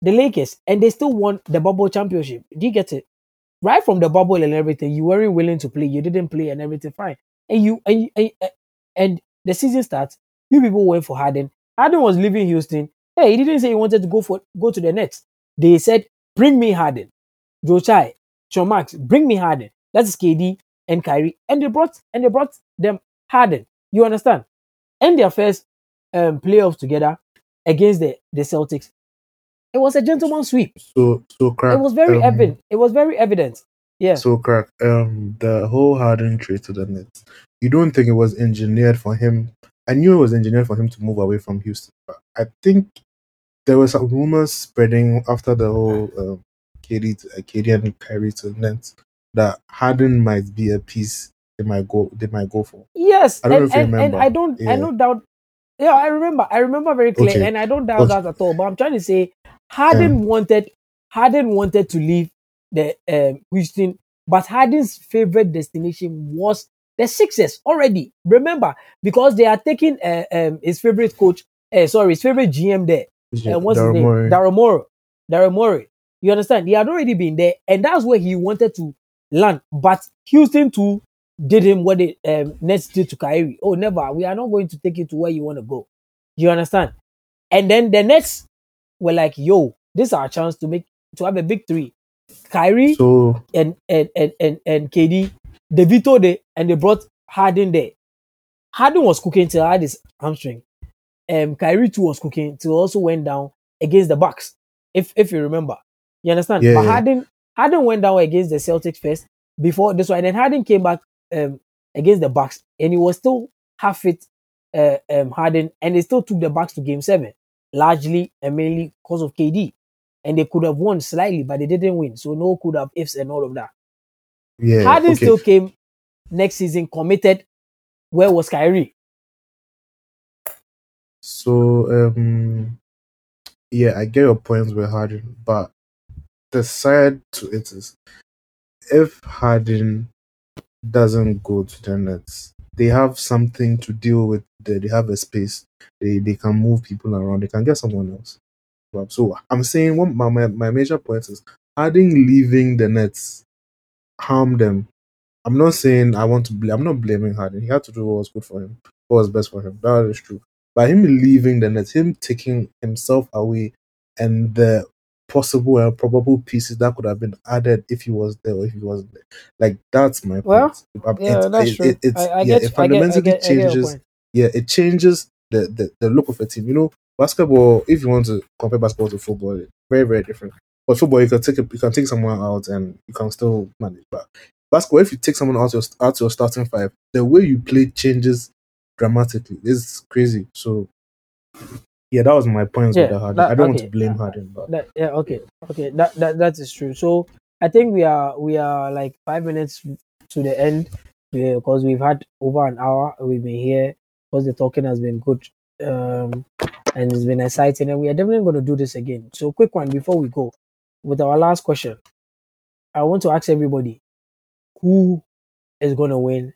the Lakers, and they still won the bubble championship. Do you get it? Right from the bubble and everything, you weren't willing to play. You didn't play and everything, fine. And the season starts. You people went for Harden. Harden was leaving Houston. Hey, he didn't say he wanted to go to the Nets. They said, bring me Harden. Jochai, Chomax, bring me Harden. That's KD and Kyrie. And they brought them Harden. You understand? And their first playoffs together against the Celtics. It was a gentleman sweep. So crack. It was very evident. It was very evident. Yeah. So crack. The whole Harden trade to the Nets. You don't think it was engineered for him? I knew it was engineered for him to move away from Houston. But I think there were some rumors spreading after the whole KD and Kyrie to the Nets that Harden might be a piece they might go for. Yes. I don't know if you remember. And I don't. Yeah. I no doubt. Yeah, I remember very clearly, and I don't doubt that at all. But I'm trying to say, Harden wanted to leave the Houston, but Harden's favorite destination was The Sixers already, remember, because they are taking his favorite coach, his favorite GM there. And what's his name? Daryl Morey. You understand? He had already been there, and that's where he wanted to land. But Houston too did him what the Nets did to Kyrie. Oh, never. We are not going to take you to where you want to go. You understand? And then the Nets were like, yo, this is our chance to have a big three. Kyrie and KD, they vetoed it, and they brought Harden there. Harden was cooking till I had his hamstring. Kyrie too was cooking till also went down against the Bucks, if you remember. You understand? Yeah, but yeah. Harden went down against the Celtics first before this one, and then Harden came back against the Bucks, and he was still half fit, Harden, and they still took the Bucks to Game 7, largely and mainly because of KD. And they could have won slightly, but they didn't win. So no could have ifs and all of that. Yeah, Harden still came next season committed. Where was Kyrie? So, I get your points with Harden, but the side to it is, if Harden doesn't go to the Nets, they have something to deal with. They have a space. They can move people around. They can get someone else. So I'm saying one my major point is Harden leaving the Nets harmed them. I'm not saying I'm not blaming Harden. He had to do what was good for him, what was best for him. That is true. But him leaving the Nets, him taking himself away, and the possible and probable pieces that could have been added if he was there or if he wasn't there. Like, that's my point. That's true. It fundamentally changes. Yeah, it changes the look of a team. You know, basketball, if you want to compare basketball to football, it's very, very different. But football, you can take someone out and you can still manage. But basketball, if you take someone out your starting five, the way you play changes dramatically. It's crazy. So, yeah, that was my point with Harden. I don't want to blame Harden. But that is true. So I think we are like 5 minutes to the end, because we've had over an hour. We've been here because the talking has been good, and it's been exciting, and we are definitely going to do this again. So, quick one before we go with our last question. I want to ask everybody, who is going to win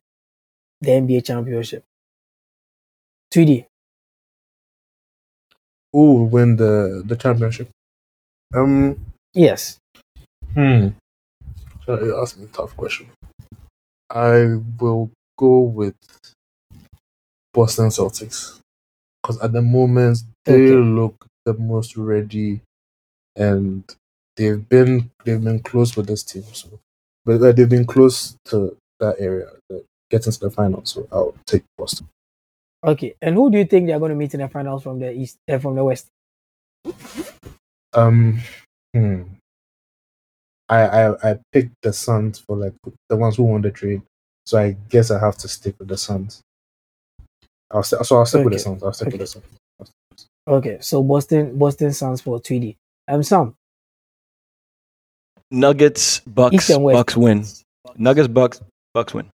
the NBA championship? 2D. Who will win the championship? Yes. So you asked me a tough question. I will go with Boston Celtics, because at the moment they look the most ready, and they've been close with this team. So, but they've been close to that area, getting to the finals. So I'll take Boston. Okay, and who do you think they are going to meet in the finals from the East? From the West? I picked the Suns for like the ones who won the trade, so I guess I have to stick with the Suns. I'll stick with the Suns. Okay, so Boston Suns for 3D. Sam. Nuggets, Bucks win. Nuggets, Bucks win.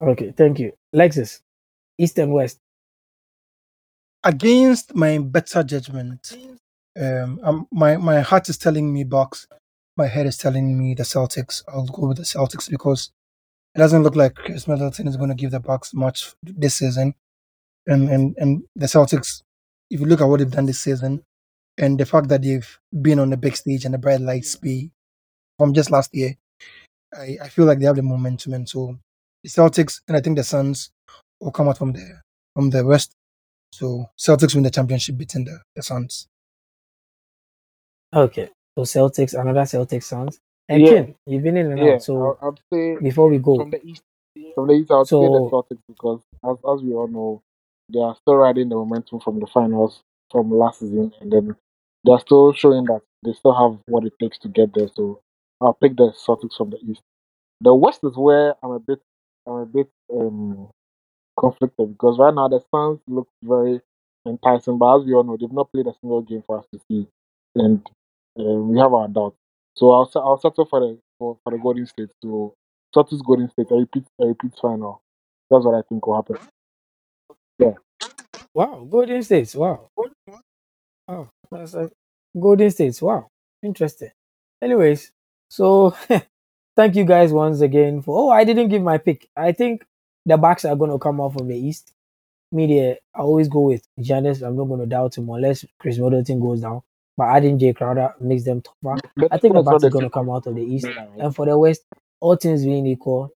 Okay, thank you. Lexus, East and West. Against my better judgment, my heart is telling me Bucks. My head is telling me the Celtics. I'll go with the Celtics because it doesn't look like Chris Middleton is going to give the Bucks much this season. And the Celtics, if you look at what they've done this season, and the fact that they've been on the big stage and the bright lights from just last year, I feel like they have the momentum. And so the Celtics, and I think the Suns will come out from the West. So Celtics win the championship, beating the Suns. Okay. So Celtics, another Celtics Suns. And Ken, you've been in and out. So I'll say, before we go, from the East, I'll say the Celtics, because as we all know, they are still riding the momentum from the finals from last season, and then they're still showing that they still have what it takes to get there. So I'll pick the Celtics from the East. The West is where I'm a bit conflicted, because right now the Suns look very enticing, but as we all know, they've not played a single game for us to see, and we have our doubts. So I'll settle for the Golden State. So Celtics, Golden State, a repeat final. That's what I think will happen. Yeah. Wow, Golden State. Wow. Oh, that's Golden State. Wow, interesting. Anyways, so thank you guys once again for... Oh, I didn't give my pick. I think the Bucks are going to come out from the East. Media, I always go with Giannis. I'm not going to doubt him unless Chris Middleton goes down. But adding Jay Crowder makes them tougher. I think the Bucks are going to come out of the East. And for the West, all things being equal...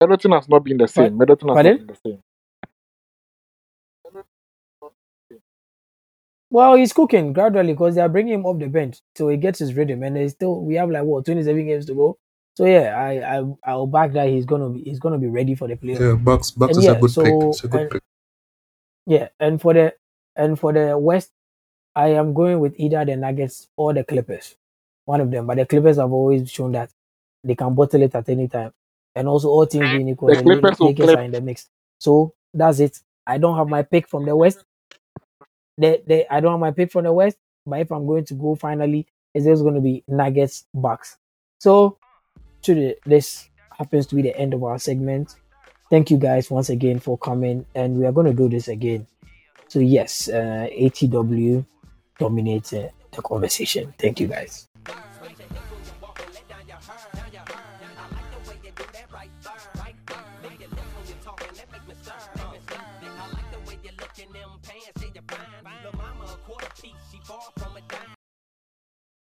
Middleton has not been the same. Well, he's cooking gradually because they are bringing him off the bench so he gets his rhythm, and still we have like 27 games to go. So yeah, I'll back that he's gonna be ready for the playoffs. Yeah, Bucks is a good pick. It's a good pick. Yeah, and for the West, I am going with either the Nuggets or the Clippers, one of them. But the Clippers have always shown that they can bottle it at any time, and also all teams being equal, the Clippers are in the mix. So that's it. I don't have my pick from the West. I don't have my pick from the West, but if I'm going to go finally, it's just going to be Nuggets, Bucks. So, this happens to be the end of our segment. Thank you guys once again for coming, and we are going to do this again. So, yes, ATW dominates the conversation. Thank you guys. Off.